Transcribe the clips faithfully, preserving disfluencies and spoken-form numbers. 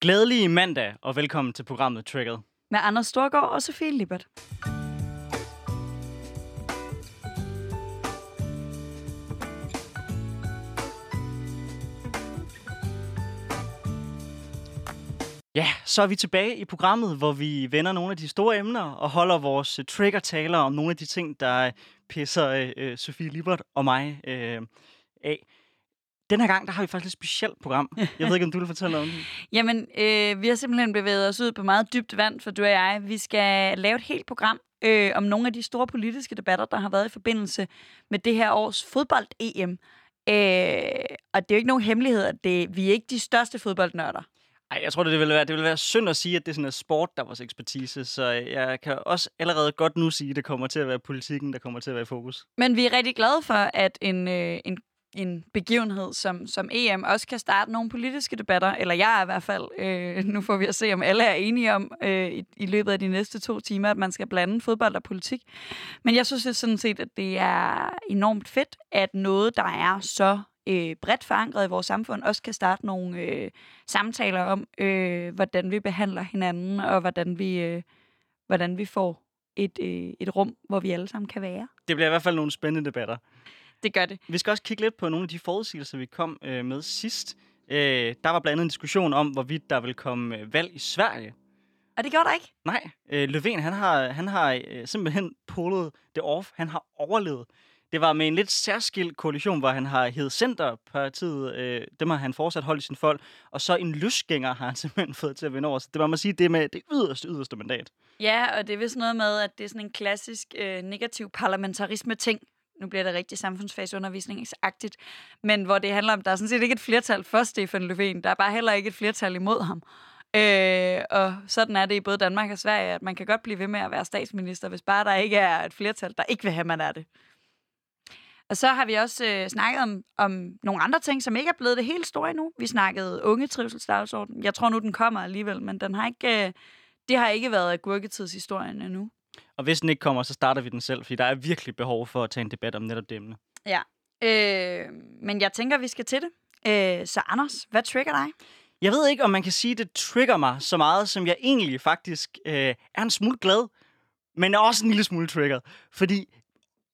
Glædelig mandag, og velkommen til programmet Triggered. Med Anders Storgård og Sofie Libbert. Ja, så er vi tilbage i programmet, hvor vi vender nogle af de store emner og holder vores trigger-taler om nogle af de ting, der pisser øh, Sofie Libbert og mig øh, af. Den her gang, der har vi faktisk et specielt program. Jeg ved ikke, om du vil fortælle om det. Jamen, øh, vi har simpelthen bevæget os ud på meget dybt vand, for du og jeg. Vi skal lave et helt program øh, om nogle af de store politiske debatter, der har været i forbindelse med det her års fodbold-E M. Øh, og det er jo ikke nogen hemmelighed, at det, vi er ikke de største fodboldnørder. Ej, jeg tror, det ville være, det ville være synd at sige, at det er sådan en sport, der er vores ekspertise, så jeg kan også allerede godt nu sige, at det kommer til at være politikken, der kommer til at være i fokus. Men vi er rigtig glade for, at en, øh, en en begivenhed, som, som E M også kan starte nogle politiske debatter, eller jeg i hvert fald. Øh, nu får vi at se, om alle er enige om øh, i, i løbet af de næste to timer, at man skal blande fodbold og politik. Men jeg synes sådan set, at det er enormt fedt, at noget, der er så øh, bredt forankret i vores samfund, også kan starte nogle øh, samtaler om, øh, hvordan vi behandler hinanden, og hvordan vi, øh, hvordan vi får et, øh, et rum, hvor vi alle sammen kan være. Det bliver i hvert fald nogle spændende debatter. Det gør det. Vi skal også kigge lidt på nogle af de forudsigelser, vi kom øh, med sidst. Øh, der var blandt andet en diskussion om, hvorvidt der ville komme øh, valg i Sverige. Og det gjorde der ikke? Nej. Øh, Löfven, han har, han har øh, simpelthen pullet det off. Han har overlevet. Det var med en lidt særskilt koalition, hvor han har hed Centerpartiet. Øh, dem har han fortsat holdt i sin fold. Og så en løsgænger har han simpelthen fået til at vinde over. Så det må man sige, det er med det yderste, yderste mandat. Ja, og det er vist noget med, at det er sådan en klassisk øh, negativ parlamentarisme-ting. Nu bliver det rigtig samfundsfagsundervisningsagtigt, men hvor det handler om, der er sådan set ikke et flertal for Stefan Löfven, der er bare heller ikke et flertal imod ham. Øh, og sådan er det i både Danmark og Sverige, at man kan godt blive ved med at være statsminister, hvis bare der ikke er et flertal, der ikke vil have, man er det. Og så har vi også øh, snakket om, om nogle andre ting, som ikke er blevet det helt store endnu. Vi snakkede unge trivselsdagsorden. Jeg tror nu, den kommer alligevel, men den har ikke, øh, det har ikke været agurketidshistorien endnu. Og hvis den ikke kommer, så starter vi den selv, fordi der er virkelig behov for at tage en debat om netop det emne. Ja, øh, men jeg tænker, vi skal til det. Øh, så Anders, hvad trigger dig? Jeg ved ikke, om man kan sige, at det trigger mig så meget, som jeg egentlig faktisk øh, er en smule glad, men også en lille smule trigger. Fordi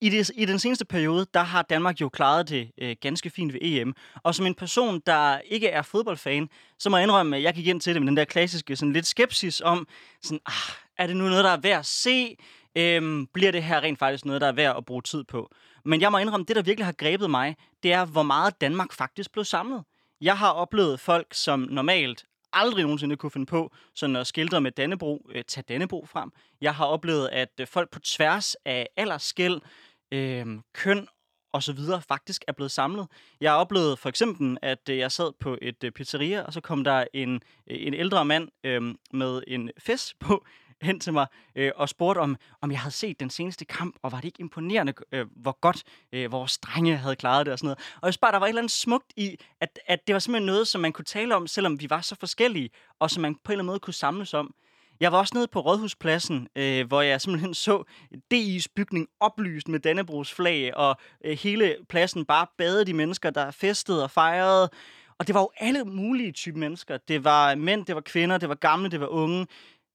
i, det, i den seneste periode, der har Danmark jo klaret det øh, ganske fint ved E M. Og som en person, der ikke er fodboldfan, så må jeg indrømme, at jeg gik ind til det med den der klassiske sådan lidt skepsis om, sådan, ah, er det nu noget, der er værd at se? Øhm, bliver det her rent faktisk noget, der er værd at bruge tid på? Men jeg må indrømme, det, der virkelig har grebet mig, det er, hvor meget Danmark faktisk blev samlet. Jeg har oplevet folk, som normalt aldrig nogensinde kunne finde på, sådan at skildre med Dannebrog, øh, tage Dannebrog frem. Jeg har oplevet, at folk på tværs af aldersskel, øh, køn og så videre faktisk er blevet samlet. Jeg har oplevet for eksempel, at jeg sad på et pizzeria, og så kom der en, en ældre mand øh, med en fest på, hen til mig øh, og spurgte, om, om jeg havde set den seneste kamp, og var det ikke imponerende, øh, hvor godt øh, vores drenge havde klaret det og sådan noget. Og jeg synes bare, der var et eller andet smukt i, at, at det var simpelthen noget, som man kunne tale om, selvom vi var så forskellige, og som man på en eller anden måde kunne samles om. Jeg var også nede på Rådhuspladsen, øh, hvor jeg simpelthen så D I's bygning oplyst med Dannebrogs flag, og øh, hele pladsen bare badede de mennesker, der festede og fejrede. Og det var jo alle mulige typer mennesker. Det var mænd, det var kvinder, det var gamle, det var unge.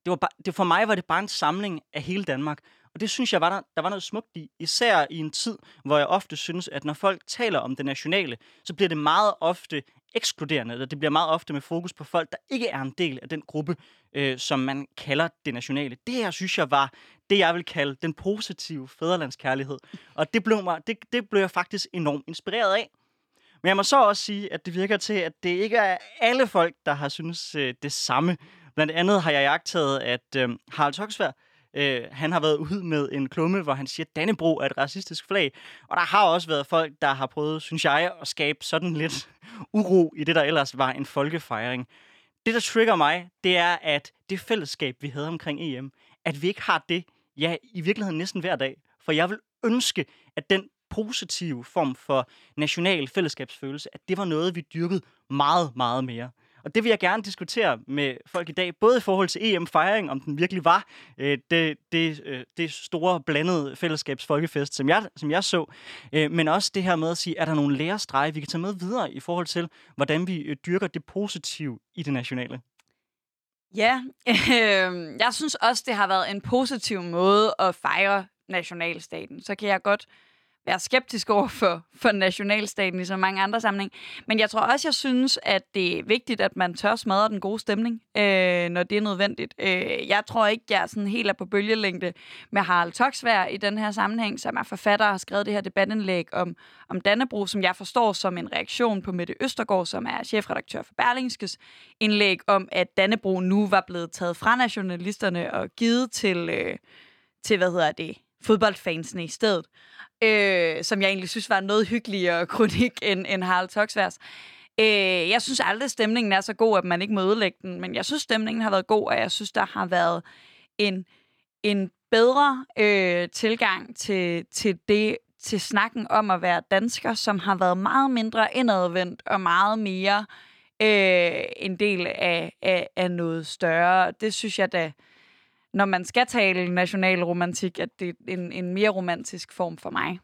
Det var bare, det, for mig var det bare en samling af hele Danmark. Og det synes jeg, var der, der var noget smukt i. Især i en tid, hvor jeg ofte synes, at når folk taler om det nationale, så bliver det meget ofte ekskluderende. Eller det bliver meget ofte med fokus på folk, der ikke er en del af den gruppe, øh, som man kalder det nationale. Det her, synes jeg, var det, jeg vil kalde den positive fædrelandskærlighed. Og det blev, mig, det, det blev jeg faktisk enormt inspireret af. Men jeg må så også sige, at det virker til, at det ikke er alle folk, der har synes øh, det samme. Blandt andet har jeg iagttaget, at øh, Harald Togsvær, øh, han har været ude med en klumme, hvor han siger, at Dannebrog er et racistisk flag. Og der har også været folk, der har prøvet, synes jeg, at skabe sådan lidt uro i det, der ellers var en folkefejring. Det, der trigger mig, det er, at det fællesskab, vi havde omkring E M, at vi ikke har det, ja, i virkeligheden næsten hver dag. For jeg vil ønske, at den positive form for national fællesskabsfølelse, at det var noget, vi dyrkede meget, meget mere. Og det vil jeg gerne diskutere med folk i dag, både i forhold til E M-fejring, om den virkelig var øh, det, det, øh, det store blandede fællesskabsfolkefest, som jeg, som jeg så, øh, men også det her med at sige, er der nogle lærestrege, vi kan tage med videre i forhold til, hvordan vi øh, dyrker det positive i det nationale? Ja, øh, jeg synes også, det har været en positiv måde at fejre nationalstaten. Så kan jeg godt være skeptisk over for, for nationalstaten i så mange andre sammenhæng. Men jeg tror også, jeg synes, at det er vigtigt, at man tør smadre den gode stemning, øh, når det er nødvendigt. Øh, jeg tror ikke, jeg sådan helt er på bølgelængde med Harald Togsvær i den her sammenhæng, som er forfatter og har skrevet det her debatindlæg om, om Dannebrog, som jeg forstår som en reaktion på Mette Østergaard, som er chefredaktør for Berlingskes indlæg om, at Dannebrog nu var blevet taget fra nationalisterne og givet til, øh, til hvad hedder det, fodboldfansene i stedet. Øh, som jeg egentlig synes var noget hyggeligere kronik end, end Harald Togsværs. Øh, jeg synes aldrig, at stemningen er så god, at man ikke må ødelægge den, men jeg synes, stemningen har været god, og jeg synes, der har været en, en bedre øh, tilgang til, til, det, til snakken om at være dansker, som har været meget mindre indadvendt og meget mere øh, en del af, af, af noget større. Det synes jeg da, når man skal tale nationalromantik, at det er en, en mere romantisk form for mig.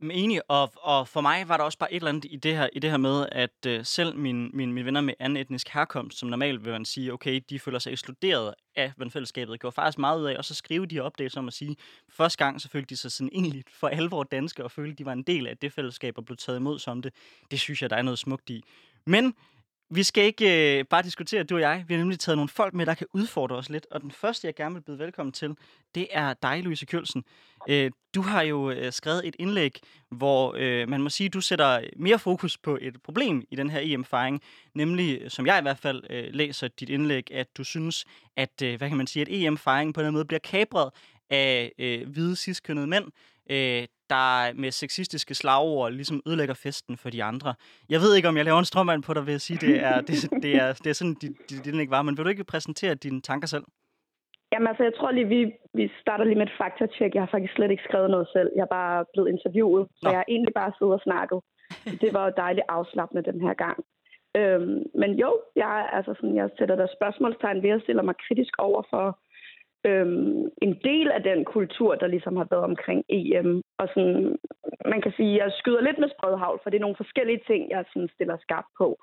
Men enig, og, og for mig var der også bare et eller andet i det her, i det her med, at uh, selv mine, mine, mine venner med anden etnisk herkomst, som normalt vil man sige, okay, de føler sig ekskluderet af fællesskabet, går faktisk meget ud af, og så skrive de her opdagelser om at sige, første gang så følte de sig sådan egentlig for alvor danske, og følte, de var en del af det fællesskab, og blev taget imod som det. Det synes jeg, der er noget smukt i. Men vi skal ikke øh, bare diskutere, du og jeg. Vi har nemlig taget nogle folk med, der kan udfordre os lidt. Og den første, jeg gerne vil byde velkommen til, det er dig, Louise Kjølsen. Øh, du har jo øh, skrevet et indlæg, hvor øh, man må sige, du sætter mere fokus på et problem i den her E M-fejring. Nemlig, som jeg i hvert fald øh, læser dit indlæg, at du synes, at, øh, hvad kan man sige, at E M-fejringen på en eller anden måde bliver kapret af øh, hvide, cis-kønnede mænd, øh, der med sexistiske slagord ligesom ødelægger festen for de andre. Jeg ved ikke, om jeg laver en strømmand på dig ved at sige, det er, det, det er, det er sådan, det, det ikke var. Men vil du ikke præsentere dine tanker selv? Jamen altså, jeg tror lige, vi, vi starter lige med et faktatjek. Jeg har faktisk slet ikke skrevet noget selv. Jeg er bare blevet interviewet, så Nå. Jeg har egentlig bare siddet og snakket. Det var jo dejligt afslappende den her gang. Øhm, men jo, jeg, altså sådan, jeg sætter der spørgsmålstegn ved at stille mig kritisk over for en del af den kultur, der ligesom har været omkring E M. Og sådan, man kan sige, at jeg skyder lidt med spredhavl, for det er nogle forskellige ting, jeg sådan stiller skarpt på.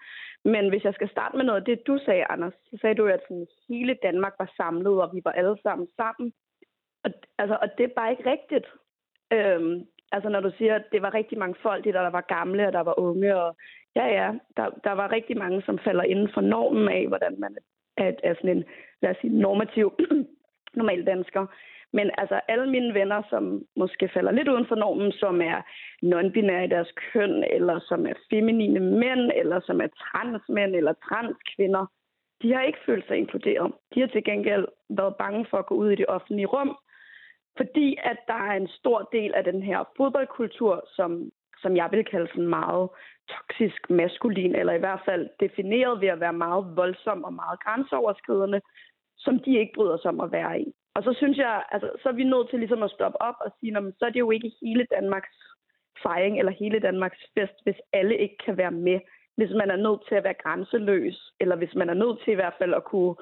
Men hvis jeg skal starte med noget af det, du sagde, Anders, så sagde du jo, at sådan, hele Danmark var samlet, og vi var alle sammen sammen. Og, altså, og det er bare ikke rigtigt. Øhm, altså når du siger, at det var rigtig mange folk, der var gamle, og der var unge, og ja, ja, der, der var rigtig mange, som falder inden for normen af, hvordan man er, er sådan en, lad os sige, normativ normale danskere. Men altså alle mine venner, som måske falder lidt uden for normen, som er non-binære i deres køn, eller som er feminine mænd, eller som er transmænd, eller transkvinder, de har ikke følt sig inkluderet. De har til gengæld været bange for at gå ud i det offentlige rum, fordi at der er en stor del af den her fodboldkultur, som, som jeg vil kalde sådan meget toksisk maskulin, eller i hvert fald defineret ved at være meget voldsom og meget grænseoverskridende, som de ikke bryder sig om at være i. Og så synes jeg, altså, så er vi nødt til ligesom at stoppe op og sige, så er det jo ikke hele Danmarks fejring eller hele Danmarks fest, hvis alle ikke kan være med. Hvis man er nødt til at være grænseløs, eller hvis man er nødt til i hvert fald at kunne,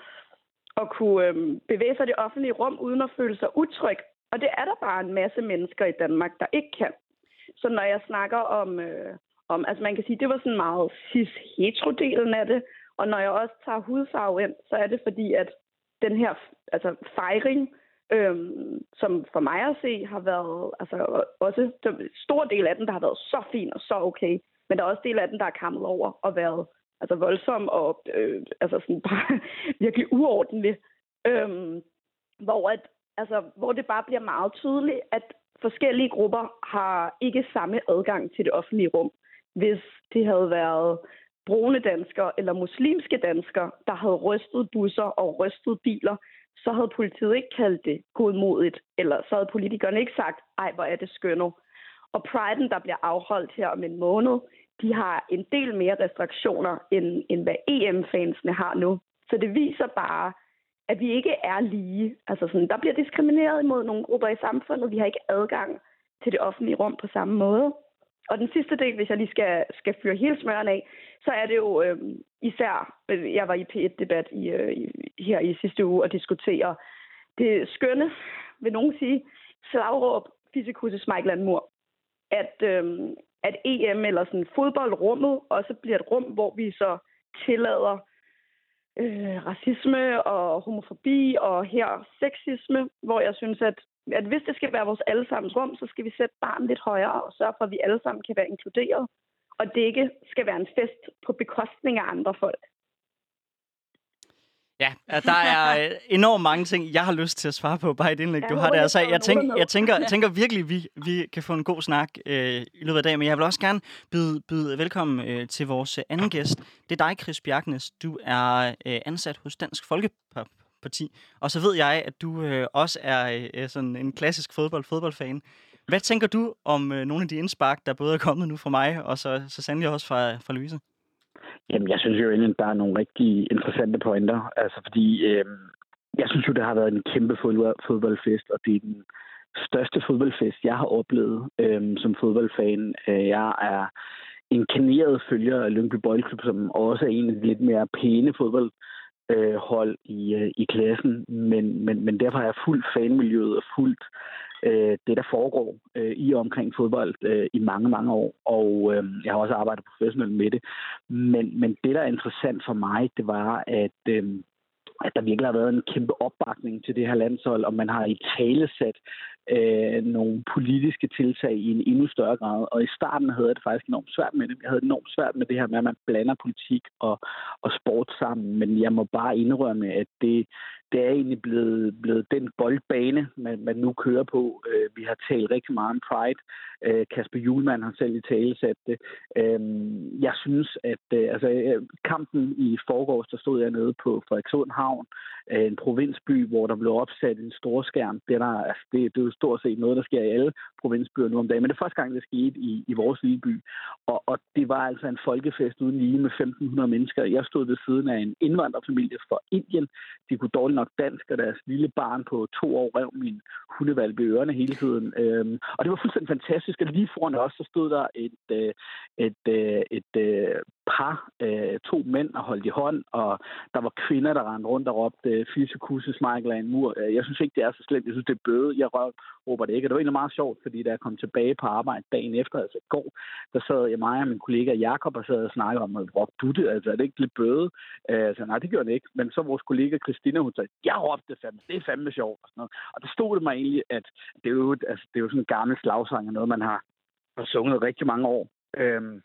at kunne øhm, bevæge sig i det offentlige rum, uden at føle sig utryg. Og det er der bare en masse mennesker i Danmark, der ikke kan. Så når jeg snakker om, øh, om altså man kan sige, det var sådan meget cis-hetero-delen af det, og når jeg også tager hudfarve ind, så er det fordi, at den her altså fejring, øhm, som for mig at se har været, altså også en stor del af den, der har været så fin og så okay, men der er også del af den, der er kammet over og været altså voldsom og øh, altså sådan bare virkelig uordentlig, øhm, hvor at altså hvor det bare bliver meget tydeligt, at forskellige grupper har ikke samme adgang til det offentlige rum, hvis det havde været brune danskere eller muslimske danskere, der havde rystet busser og rystet biler, så havde politiet ikke kaldt det godmodigt, eller så havde politikerne ikke sagt, ej, hvor er det skønne. Og priden, der bliver afholdt her om en måned, de har en del mere restriktioner, end, end hvad E M-fansene har nu. Så det viser bare, at vi ikke er lige. Altså sådan, der bliver diskrimineret imod nogle grupper i samfundet, vi har ikke adgang til det offentlige rum på samme måde. Og den sidste del, hvis jeg lige skal, skal fyre hele smøren af, så er det jo øh, især, jeg var i P et-debat i, øh, her i sidste uge og diskuterer det skønne, vil nogen sige, slagråb, fissekusse, Schmeichel og en mur. At, øh, at E M eller sådan fodboldrummet også bliver et rum, hvor vi så tillader øh, racisme og homofobi og her sexisme, hvor jeg synes, at, at hvis det skal være vores allesammens rum, så skal vi sætte barnet lidt højere og sørge for, at vi alle sammen kan være inkluderet, og det ikke skal være en fest på bekostning af andre folk. Ja, der er enormt mange ting, jeg har lyst til at svare på, bare i et indlæg, du har der. Altså, jeg, tænker, jeg, tænker, jeg tænker virkelig, vi vi kan få en god snak øh, i løbet af dagen, men jeg vil også gerne byde, byde velkommen øh, til vores anden gæst. Det er dig, Chris Bjergnes. Du er øh, ansat hos Dansk Folkeparti, og så ved jeg, at du øh, også er øh, sådan en klassisk fodbold, fodboldfan. Hvad tænker du om øh, nogle af de indspark, der både er kommet nu fra mig, og så, så sandelig også fra, fra Louise? Jamen, jeg synes jo egentlig, der er nogle rigtig interessante pointer. Altså, fordi øh, jeg synes jo, det har været en kæmpe fodboldfest, og det er den største fodboldfest, jeg har oplevet øh, som fodboldfan. Jeg er en kaneret følger af Lyngby Boldklub, som også er en af de lidt mere pæne fodboldhold øh, i, øh, i klassen. Men, men, men derfor har jeg fuldt fanmiljøet og fuldt øh, det, der foregår øh, i og omkring fodbold øh, i mange, mange år. Og øh, jeg har også arbejdet professionelt med det. Men, men det, der er interessant for mig, det var, at, øh, at der virkelig har været en kæmpe opbakning til det her landshold, og man har i tale sat øh, nogle politiske tiltag i en endnu større grad. Og i starten havde jeg det faktisk enormt svært med det. Jeg havde enormt svært med det her med, at man blander politik og, og sport sammen. Men jeg må bare indrømme, at det... Det er egentlig blevet, blevet den boldbane, man, man nu kører på. Øh, vi har talt rigtig meget om Pride. Øh, Kasper Hjulman har selv i tale sat det. Øh, jeg synes, at øh, altså, kampen i forgårs, der stod jeg nede på Frederikshavn, øh, en provinsby, hvor der blev opsat en storskærm. Det er, der, altså, det, det er jo stort set noget, der sker i alle provinsbyer nu om dagen, men det er første gang, det skete i, i vores lille by. Og, og det var altså en folkefest uden lige med femten hundrede mennesker. Jeg stod ved siden af en indvandrerfamilie fra Indien. De kunne dårligt og dansk, og deres lille barn på to år rev min hundevalg ved ørerne hele tiden. Øhm, og det var fuldstændig fantastisk, og lige foran os, så stod der et, øh, et, øh, et øh, par, øh, to mænd, og holdt i hånd, og der var kvinder, der rendte rundt og råbte øh, fisekusse, Schmeichel af en mur. Jeg synes ikke, det er så slemt. Jeg synes, det er bøde. Jeg røb, råber det ikke. Og det var egentlig meget sjovt, fordi da jeg kom tilbage på arbejde dagen efter, altså i går, der sad jeg mig og min kollega Jakob og sad og snakkede om, råbte du det? Altså, er det ikke lidt bøde? Øh, altså, nej, det gjorde det ikke. Men så vores kollega Christina, hun sagde, jeg råbte fandme, det er fandme sjovt. Og, sådan noget. Og der stod det mig egentlig, at det er jo, altså, det er jo sådan en gammel slagsang, og noget, man har sunget rigtig mange år. Øhm,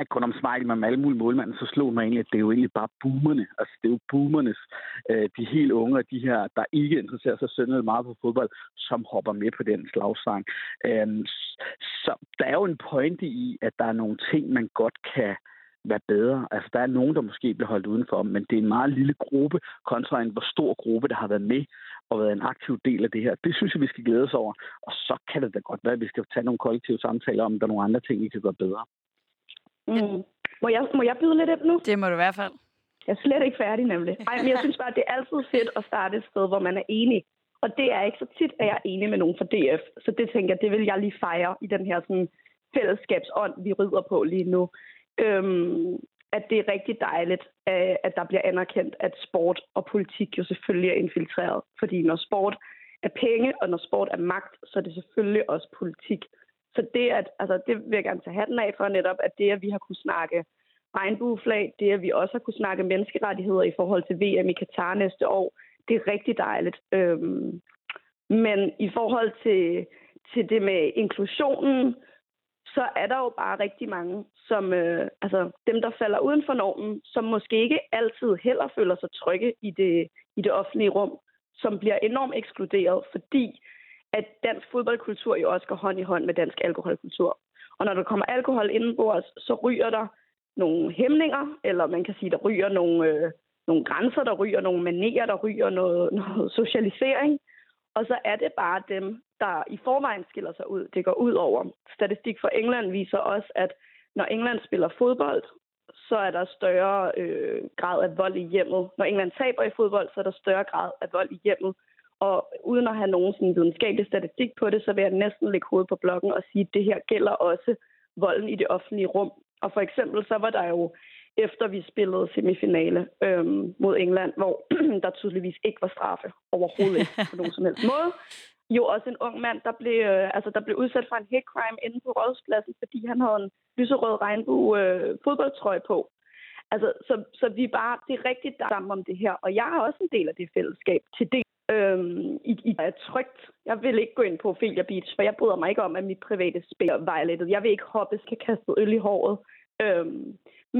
ikke kun om Schmeichel, men om alle mulige målmanden, så slog mig egentlig, at det er jo egentlig bare boomerne. Altså, det er jo boomernes, øh, de helt unge, og de her, der ikke interesserer sig sønderligt meget på fodbold, som hopper med på den slagsang. Øhm, så der er jo en pointe i, at der er nogle ting, man godt kan være bedre. Altså, der er nogen, der måske bliver holdt udenfor, men det er en meget lille gruppe kontra en hvor stor gruppe, der har været med og været en aktiv del af det her. Det synes jeg, vi skal glæde os over, og så kan det da godt være, at vi skal tage nogle kollektive samtaler om, der er nogle andre ting, vi kan gøre bedre. Mm. Må jeg, må jeg byde lidt ind nu? Det må du i hvert fald. Jeg er slet ikke færdig, nemlig. Ej, men jeg synes bare, at det er altid fedt at starte et sted, hvor man er enig, og det er ikke så tit, at jeg er enig med nogen fra D F, så det tænker jeg, det vil jeg lige fejre i den her sådan, fællesskabsånd, vi rider på lige nu. Øhm, at det er rigtig dejligt, at der bliver anerkendt, at sport og politik jo selvfølgelig er infiltreret. Fordi når sport er penge, og når sport er magt, så er det selvfølgelig også politik. Så det, at, altså, det vil jeg gerne tage hatten af for netop, at det, at vi har kunnet snakke regnbueflag, det, at vi også har kunnet snakke menneskerettigheder i forhold til V M i Katar næste år, det er rigtig dejligt. Øhm, men i forhold til, til det med inklusionen, så er der jo bare rigtig mange, som øh, altså dem, der falder uden for normen, som måske ikke altid heller føler sig trygge i det, i det offentlige rum, som bliver enormt ekskluderet, fordi at dansk fodboldkultur jo også går hånd i hånd med dansk alkoholkultur. Og når der kommer alkohol indenbords, så ryger der nogle hæmninger, eller man kan sige, der ryger nogle, øh, nogle grænser, der ryger nogle manerer, der ryger noget, noget socialisering. Og så er det bare dem, der i forvejen skiller sig ud. Det går ud over. Statistik fra England viser også, at når England spiller fodbold, så er der større øh, grad af vold i hjemmet. Når England taber i fodbold, så er der større grad af vold i hjemmet. Og uden at have nogen sådan videnskabelig statistik på det, så vil jeg næsten lægge hovedet på blokken og sige, at det her gælder også volden i det offentlige rum. Og for eksempel så var der jo, efter vi spillede semifinale øh, mod England, hvor der tydeligvis ikke var straffe overhovedet ikke på nogen som helst måde. Jo, også en ung mand, der blev, øh, altså, der blev udsat for en hate crime inde på Rådhuspladsen, fordi han havde en lyserød regnbue øh, fodboldtrøje på. Altså, så, så vi er bare, det er rigtigt sammen om det her, og jeg er også en del af det fællesskab til det. Øhm, i, i, jeg er trygt. Jeg vil ikke gå ind på Ophelia Beach, for jeg bryder mig ikke om, at mit private spil er vejlettet. Jeg vil ikke hoppe, skal kaste øl i håret. Øhm,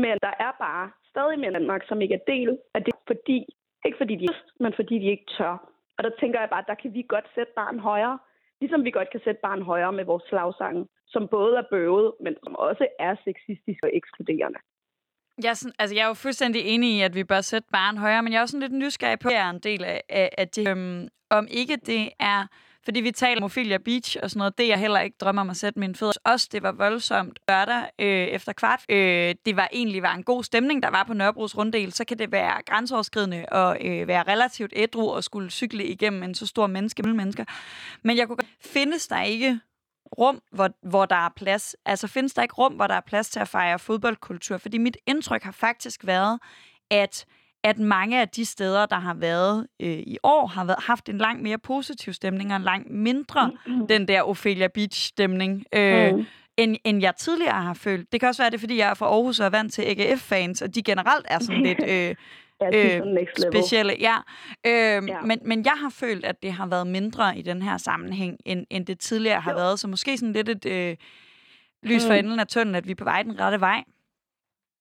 men der er bare stadig mere Danmark, som ikke er del af det, fordi, ikke fordi de ikke, men fordi de ikke tør. Og der tænker jeg bare, at der kan vi godt sætte barn højere, ligesom vi godt kan sætte barn højere med vores slagsange, som både er bøvet, men som også er sexistisk og ekskluderende. Jeg, sådan, altså jeg er jo fuldstændig enig i, at vi bør sætte barn højere, men jeg er også sådan lidt nysgerrig på, at jeg er en del af, af, af det. Øhm, om ikke det er, fordi vi taler om Ophelia Beach og sådan noget, det jeg heller ikke drømmer om at sætte mine fødder. Også det var voldsomt lørdag øh, efter kvart. Øh, det var egentlig var en god stemning, der var på Nørrebros runddel. Så kan det være grænseoverskridende og øh, være relativt ædru og skulle cykle igennem en så stor menneske, mennesker. Men jeg kunne godt, findes der ikke rum, hvor, hvor der er plads? Altså findes der ikke rum, hvor der er plads til at fejre fodboldkultur? Fordi mit indtryk har faktisk været, at, at mange af de steder, der har været øh, i år, har været, haft en langt mere positiv stemning, og en langt mindre mm-hmm. den der Ophelia Beach-stemning, øh, mm. end, end jeg tidligere har følt. Det kan også være, det fordi jeg er fra Aarhus og er vant til A G F-fans, og de generelt er sådan lidt... Øh, Øh, specielle, ja. Øh, ja. Men, men jeg har følt, at det har været mindre i den her sammenhæng, end, end det tidligere har jo. været. Så måske sådan lidt et øh, lys mm. for enden af tunnelen, at vi er på vej den rette vej.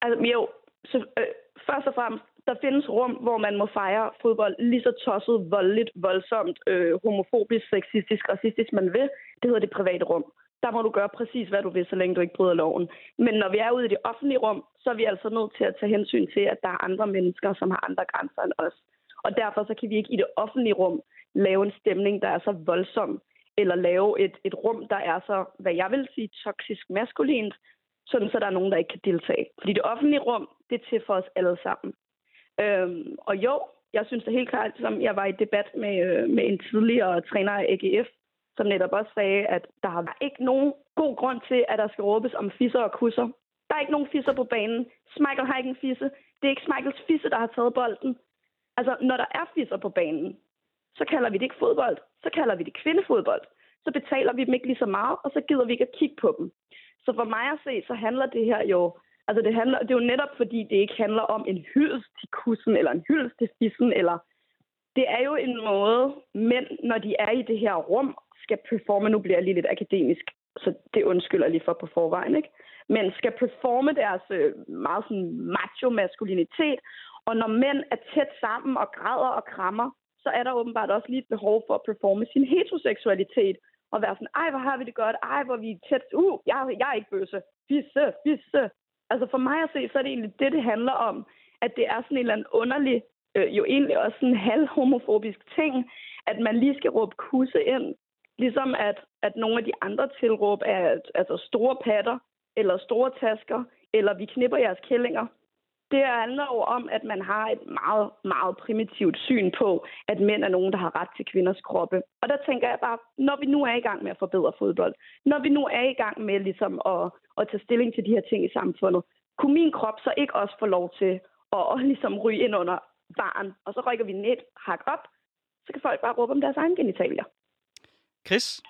Altså, jo, så, øh, først og fremmest, der findes rum, hvor man må fejre fodbold lige så tosset, voldeligt, voldsomt, øh, homofobisk, sexistisk, racistisk, man vil. Det hedder det private rum. Der må du gøre præcis, hvad du vil, så længe du ikke bryder loven. Men når vi er ude i det offentlige rum, så er vi altså nødt til at tage hensyn til, at der er andre mennesker, som har andre grænser end os. Og derfor så kan vi ikke i det offentlige rum lave en stemning, der er så voldsom, eller lave et, et rum, der er så, hvad jeg vil sige, toksisk maskulint, sådan så der er nogen, der ikke kan deltage. Fordi det offentlige rum, det er til for os alle sammen. Øhm, og jo, jeg synes det helt klart, som jeg var i debat med, med en tidligere træner af A G F, som netop også sagde, at der er ikke nogen god grund til, at der skal råbes om fisser og kusser. Der er ikke nogen fisser på banen. Schmeichel har ikke en fisse. Det er ikke Schmeichels fisse, der har taget bolden. Altså, når der er fisser på banen, så kalder vi det ikke fodbold. Så kalder vi det kvindefodbold. Så betaler vi dem ikke lige så meget, og så gider vi ikke at kigge på dem. Så for mig at se, så handler det her jo... Altså, det, handler, det er jo netop, fordi det ikke handler om en hyldest til kussen, eller en hyldest til fissen, eller... Det er jo en måde, mænd, når de er i det her rum, skal performe, nu bliver jeg lige lidt akademisk, så det undskylder lige for på forvejen, ikke? Men skal performe deres meget sådan macho-maskulinitet, og når mænd er tæt sammen og græder og krammer, så er der åbenbart også lige et behov for at performe sin heteroseksualitet, og være sådan, ej, hvor har vi det godt, ej, hvor vi er tæt, uh, jeg, jeg er ikke bøsse, fisse, fisse. Altså for mig at se, så er det egentlig det, det handler om, at det er sådan en eller anden underlig, øh, jo egentlig også sådan en halvhomofobisk ting, at man lige skal råbe kusse ind, ligesom at, at nogle af de andre tilråb er altså store patter, eller store tasker, eller vi knipper jeres kællinger. Det handler jo om, at man har et meget, meget primitivt syn på, at mænd er nogen, der har ret til kvinders kroppe. Og der tænker jeg bare, når vi nu er i gang med at forbedre fodbold, når vi nu er i gang med ligesom at, at tage stilling til de her ting i samfundet, kunne min krop så ikke også få lov til at, at ligesom ryge ind under barn, og så rykker vi net hak op, så kan folk bare råbe om deres egen genitalier. Chris?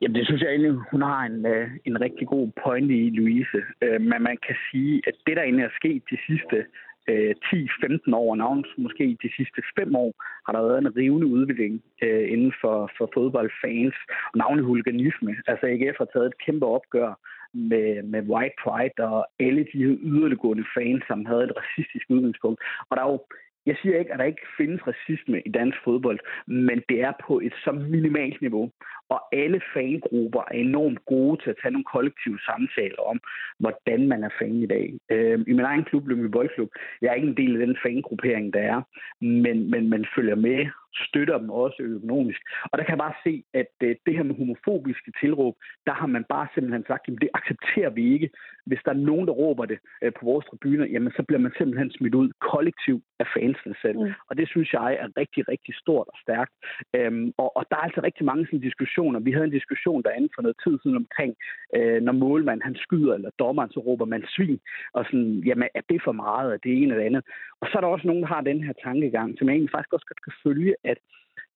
Jamen, det synes jeg egentlig, hun har en, øh, en rigtig god pointe i, Louise. Øh, men man kan sige, at det, der egentlig er sket de sidste øh, ti til femten år, og navnet måske de sidste fem år, har der været en rivende udvikling øh, inden for, for fodboldfans og navnet huliganisme. Altså, A G F har taget et kæmpe opgør med, med White Pride og alle de yderliggående fans, som havde et racistisk udgangspunkt. Og der er jo Jeg siger ikke, at der ikke findes racisme i dansk fodbold, men det er på et så minimalt niveau. Og alle fangrupper er enormt gode til at tage nogle kollektive samtaler om, hvordan man er fan i dag. Øh, I min egen klub, Lyngby Boldklub, jeg er ikke en del af den fangruppering, der er, men, men man følger med, støtter dem også økonomisk. Og der kan jeg bare se, at det her med homofobiske tilråb, der har man bare simpelthen sagt, jamen det accepterer vi ikke. Hvis der er nogen, der råber det på vores tribuner, jamen så bliver man simpelthen smidt ud kollektivt af fansen selv. Mm. Og det synes jeg er rigtig, rigtig stort og stærkt. Øhm, og, og der er altså rigtig mange sådan diskussioner. Vi havde en diskussion derinde for noget tid siden omkring, øh, når målmanden han skyder, eller dommeren, så råber man svin. Og sådan, jamen er det for meget, er det en eller andet. Og så er der også nogen, der har den her tankegang, som jeg egentlig faktisk også godt kan følge, at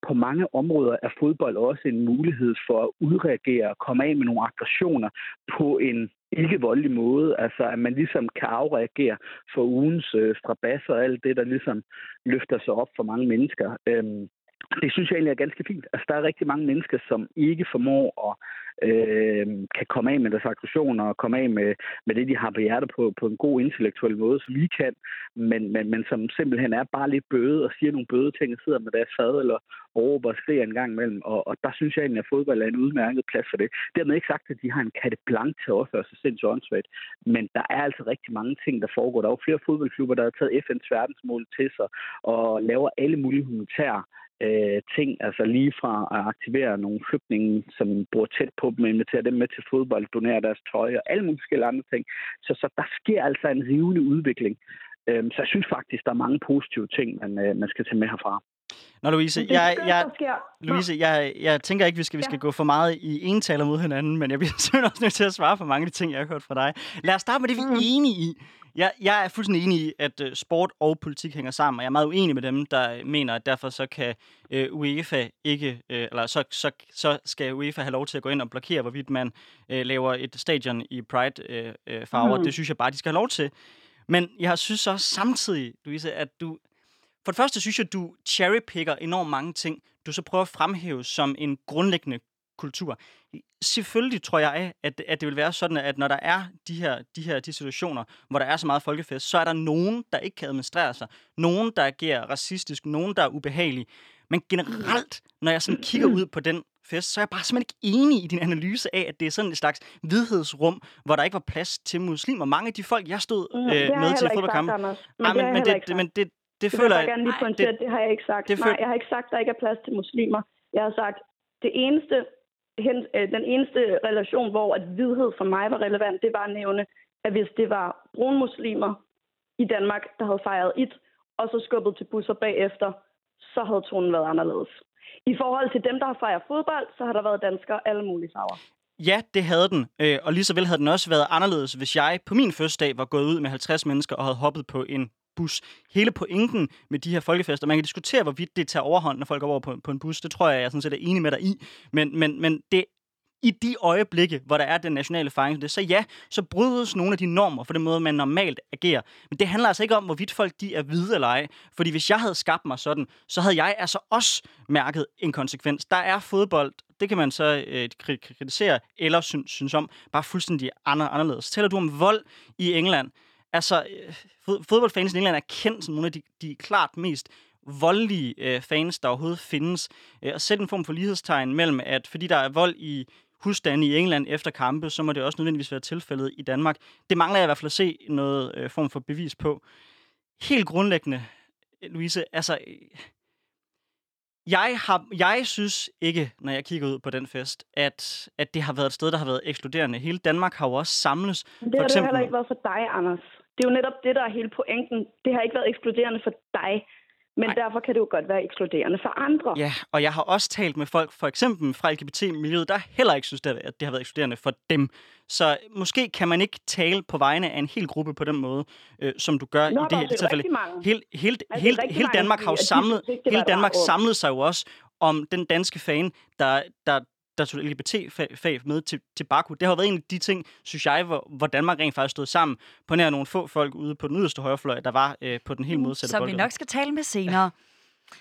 på mange områder er fodbold også en mulighed for at udreagere og komme af med nogle aggressioner på en ikke voldelig måde, altså at man ligesom kan afreagere for ugens øh, strabasser og alt det, der ligesom løfter sig op for mange mennesker. Øhm, det synes jeg egentlig er ganske fint. Altså der er rigtig mange mennesker, som ikke formår at øh, kan komme af med deres aggressioner og komme af med, med det, de har på hjertet på, på en god intellektuel måde, som vi kan, men, men, men som simpelthen er bare lidt bøde og siger nogle bøde ting og sidder med deres fad eller råber og skriger en gang imellem, og, og der synes jeg egentlig, at fodbold er en udmærket plads for det. Dermed ikke sagt, at de har en carte blanche til at opføre sig sindssygt åndssvagt, men der er altså rigtig mange ting, der foregår. Der er jo flere fodboldklubber, der har taget F N's verdensmål til sig og laver alle mulige humanitære øh, ting, altså lige fra at aktivere nogle flygtninge, som bor tæt på dem, inviterer dem med til fodbold, donerer deres tøj og alle mulige forskellige andre ting. Så, så der sker altså en rivende udvikling. Øh, så jeg synes faktisk, der er mange positive ting, man, øh, man skal tage med herfra. Nå, Louise, jeg, jeg, Louise jeg, jeg tænker ikke, vi skal, vi skal gå for meget i entaler mod hinanden, men jeg bliver selvfølgelig også nødt til at svare på mange af de ting, jeg har hørt fra dig. Lad os starte med det, vi er enige i. Jeg, jeg er fuldstændig enig i, at sport og politik hænger sammen, og jeg er meget uenig med dem, der mener, at derfor så kan øh, UEFA ikke, øh, eller så, så, så skal UEFA have lov til at gå ind og blokere, hvorvidt man øh, laver et stadion i Pride-farver. Øh, mm. Det synes jeg bare, de skal have lov til. Men jeg synes så samtidig, Louise, at du... For det første synes jeg, at du cherrypicker enormt mange ting, du så prøver at fremhæve som en grundlæggende kultur. Selvfølgelig tror jeg, at, at det vil være sådan, at når der er de her, de her de situationer, hvor der er så meget folkefest, så er der nogen, der ikke kan administrere sig. Nogen, der agerer racistisk. Nogen, der er ubehagelige. Men generelt, når jeg sådan kigger ud på den fest, så er jeg bare simpelthen ikke enig i din analyse af, at det er sådan et slags hvidhedsrum, hvor der ikke var plads til muslimer. Mange af de folk, jeg stod øh, med til fodboldkampen. Men, ah, men, men det men det Det, det føler jeg gerne lige pointere, det, det har jeg ikke sagt. Føl... Nej, jeg har ikke sagt, at der ikke er plads til muslimer. Jeg har sagt, det eneste, den eneste relation, hvor at hvidhed for mig var relevant, det var at nævne, at hvis det var brune muslimer i Danmark, der havde fejret Eid, og så skubbet til busser bagefter, så havde tonen været anderledes. I forhold til dem, der har fejret fodbold, så har der været danskere alle mulige farver. Ja, det havde den, og lige så vel havde den også været anderledes, hvis jeg på min første dag var gået ud med halvtreds mennesker og havde hoppet på en bus. Hele pointen med de her folkefester, man kan diskutere, hvorvidt det tager overhånd, når folk går over på, på en bus. Det tror jeg, jeg sådan set er enig med dig i. Men, men, men det, i de øjeblikke, hvor der er den nationale fejring, så ja, så brydes nogle af de normer for den måde, man normalt agerer. Men det handler altså ikke om, hvorvidt folk de er hvide eller ej. Fordi hvis jeg havde skabt mig sådan, så havde jeg altså også mærket en konsekvens. Der er fodbold, det kan man så øh, kritisere eller synes, synes om, bare fuldstændig anderledes. Så taler du om vold i England. Altså, fodboldfans i England er kendt som nogle af de, de klart mest voldelige øh, fans, der overhovedet findes. Og sætte en form for lighedstegn mellem, at fordi der er vold i husstande i England efter kampe, så må det også nødvendigvis være tilfældet i Danmark. Det mangler jeg i hvert fald at se noget øh, form for bevis på. Helt grundlæggende, Louise, altså... Jeg, har, jeg synes ikke, når jeg kigger ud på den fest, at, at det har været et sted, der har været ekskluderende. Hele Danmark har jo også samles. Men det har for eksempel... det heller ikke været for dig, Anders. Det er jo netop det, der er hele pointen. Det har ikke været ekskluderende for dig, men nej, derfor kan det jo godt være ekskluderende for andre. Ja, og jeg har også talt med folk, for eksempel fra L G B T-miljøet, der heller ikke synes, at det har været ekskluderende for dem. Så måske kan man ikke tale på vegne af en hel gruppe på den måde, øh, som du gør. Nå, i det her tilfælde. Hele, hele, altså, hele, hele Danmark har jo samlet, synes, hele Danmark samlede sig jo også om den danske fan, der, der, der tog L G B T-fag med til, til Baku. Det har været en af de ting, synes jeg, hvor, hvor Danmark rent faktisk stod sammen på nær nogle få folk ude på den yderste højrefløj, der var øh, på den helt modsatte boldgade. Som vi nok skal tale med senere.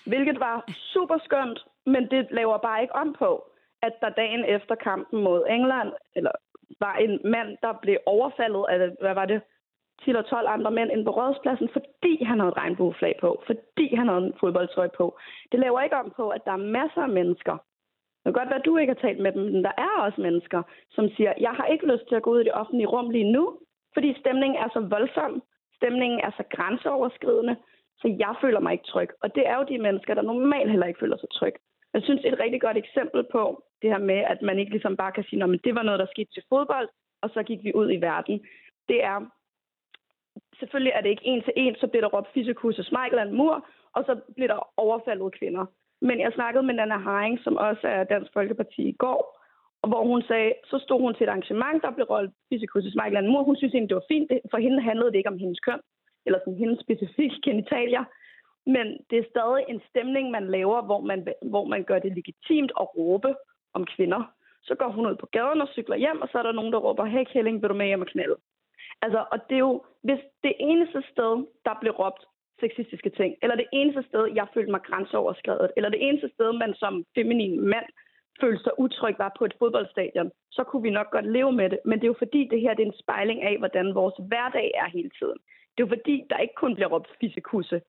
Hvilket var super skønt, men det laver bare ikke om på, at der dagen efter kampen mod England, eller var en mand, der blev overfaldet af, hvad var det, ti eller tolv andre mænd inde på Rådhuspladsen, fordi han havde et regnbueflag på, fordi han havde en fodboldtrøje på. Det laver ikke om på, at der er masser af mennesker. Det kan godt være, at du ikke har talt med dem, men der er også mennesker, som siger, jeg har ikke lyst til at gå ud i det offentlige rum lige nu, fordi stemningen er så voldsom, stemningen er så grænseoverskridende, så jeg føler mig ikke tryg. Og det er jo de mennesker, der normalt heller ikke føler sig tryg. Jeg synes, et rigtig godt eksempel på det her med, at man ikke ligesom bare kan sige, at det var noget, der skete til fodbold, og så gik vi ud i verden. Det er, selvfølgelig er det ikke en til en, så bliver der råbt fysikus og Schmeichel af en mur, og så bliver der overfaldet kvinder. Men jeg snakkede med Nana Haring, som også er Dansk Folkeparti, i går, og hvor hun sagde, så stod hun til et arrangement, der blev råbt fysikus og Schmeichel af en mur. Hun synes egentlig, det var fint. For hende handlede det ikke om hendes køn, eller sådan hendes specifikke genitalier. Men det er stadig en stemning, man laver, hvor man, hvor man gør det legitimt at råbe om kvinder. så går hun ud på gaden og cykler hjem, og så er der nogen, der råber, hey Kælling, vil du med hjem og knalde? Altså, og det er jo, hvis det eneste sted, der blev råbt sexistiske ting, eller det eneste sted, jeg følte mig grænseoverskredet, eller det eneste sted, man som feminin mand følte sig utryg var på et fodboldstadion, så kunne vi nok godt leve med det. Men det er jo fordi, det her det er en spejling af, hvordan vores hverdag er hele tiden. Det er jo fordi, der ikke kun bliver råbt fissekusse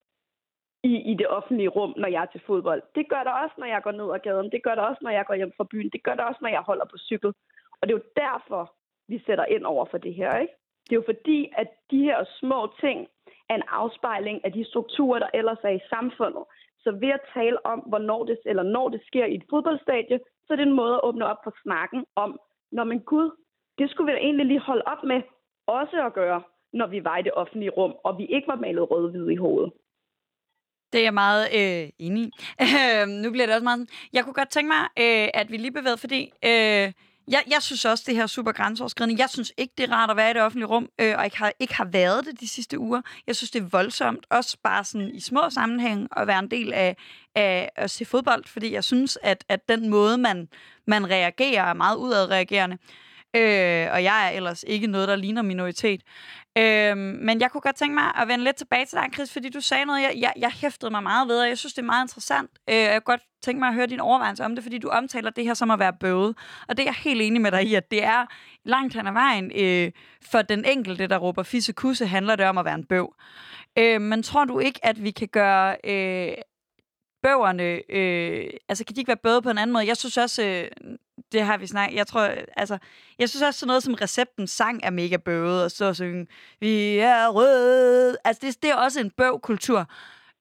i, i det offentlige rum, når jeg er til fodbold. Det gør der også, når jeg går ned ad gaden. Det gør der også, når jeg går hjem fra byen. Det gør der også, når jeg holder på cykel. Og det er jo derfor, vi sætter ind over for det her, ikke? Det er jo fordi, at de her små ting er en afspejling af de strukturer, der ellers er i samfundet. Så ved at tale om, hvornår det, eller når det sker i et fodboldstadie, så er det en måde at åbne op for snakken om, når man gud, det skulle vi da egentlig lige holde op med også at gøre, når vi var i det offentlige rum, og vi ikke var malet rød-hvide i hovedet. Det er jeg meget øh, enig i. Øh, nu bliver det også meget jeg kunne godt tænke mig, øh, at vi lige bevæger, fordi øh, jeg, jeg synes også, det her super grænseoverskridende. Jeg synes ikke, det er rart at være i det offentlige rum, øh, og ikke har, ikke har været det de sidste uger. Jeg synes, det er voldsomt, også bare sådan i små sammenhæng, at være en del af, af at se fodbold, fordi jeg synes, at, at den måde, man, man reagerer, er meget udadreagerende. Øh, og jeg er ellers ikke noget, der ligner minoritet. Øh, men jeg kunne godt tænke mig at vende lidt tilbage til dig, Chris, fordi du sagde noget, jeg, jeg, jeg hæftede mig meget ved, og jeg synes, det er meget interessant. Øh, jeg kunne godt tænke mig at høre din overvejelse om det, fordi du omtaler det her som at være bøvet. Og det er jeg helt enig med dig i, at det er langt hen ad vejen. Øh, for den enkelte, der råber fisse kusse, handler det om at være en bøv. Øh, men tror du ikke, at vi kan gøre... Øh, bøverne, øh, altså kan de ikke være bøde på en anden måde? Jeg synes også, øh, det har vi snakket, jeg tror, altså, jeg synes også sådan noget som Receptens sang er mega bøvet, og så synge, vi er røde, altså det, det er også en bøvkultur.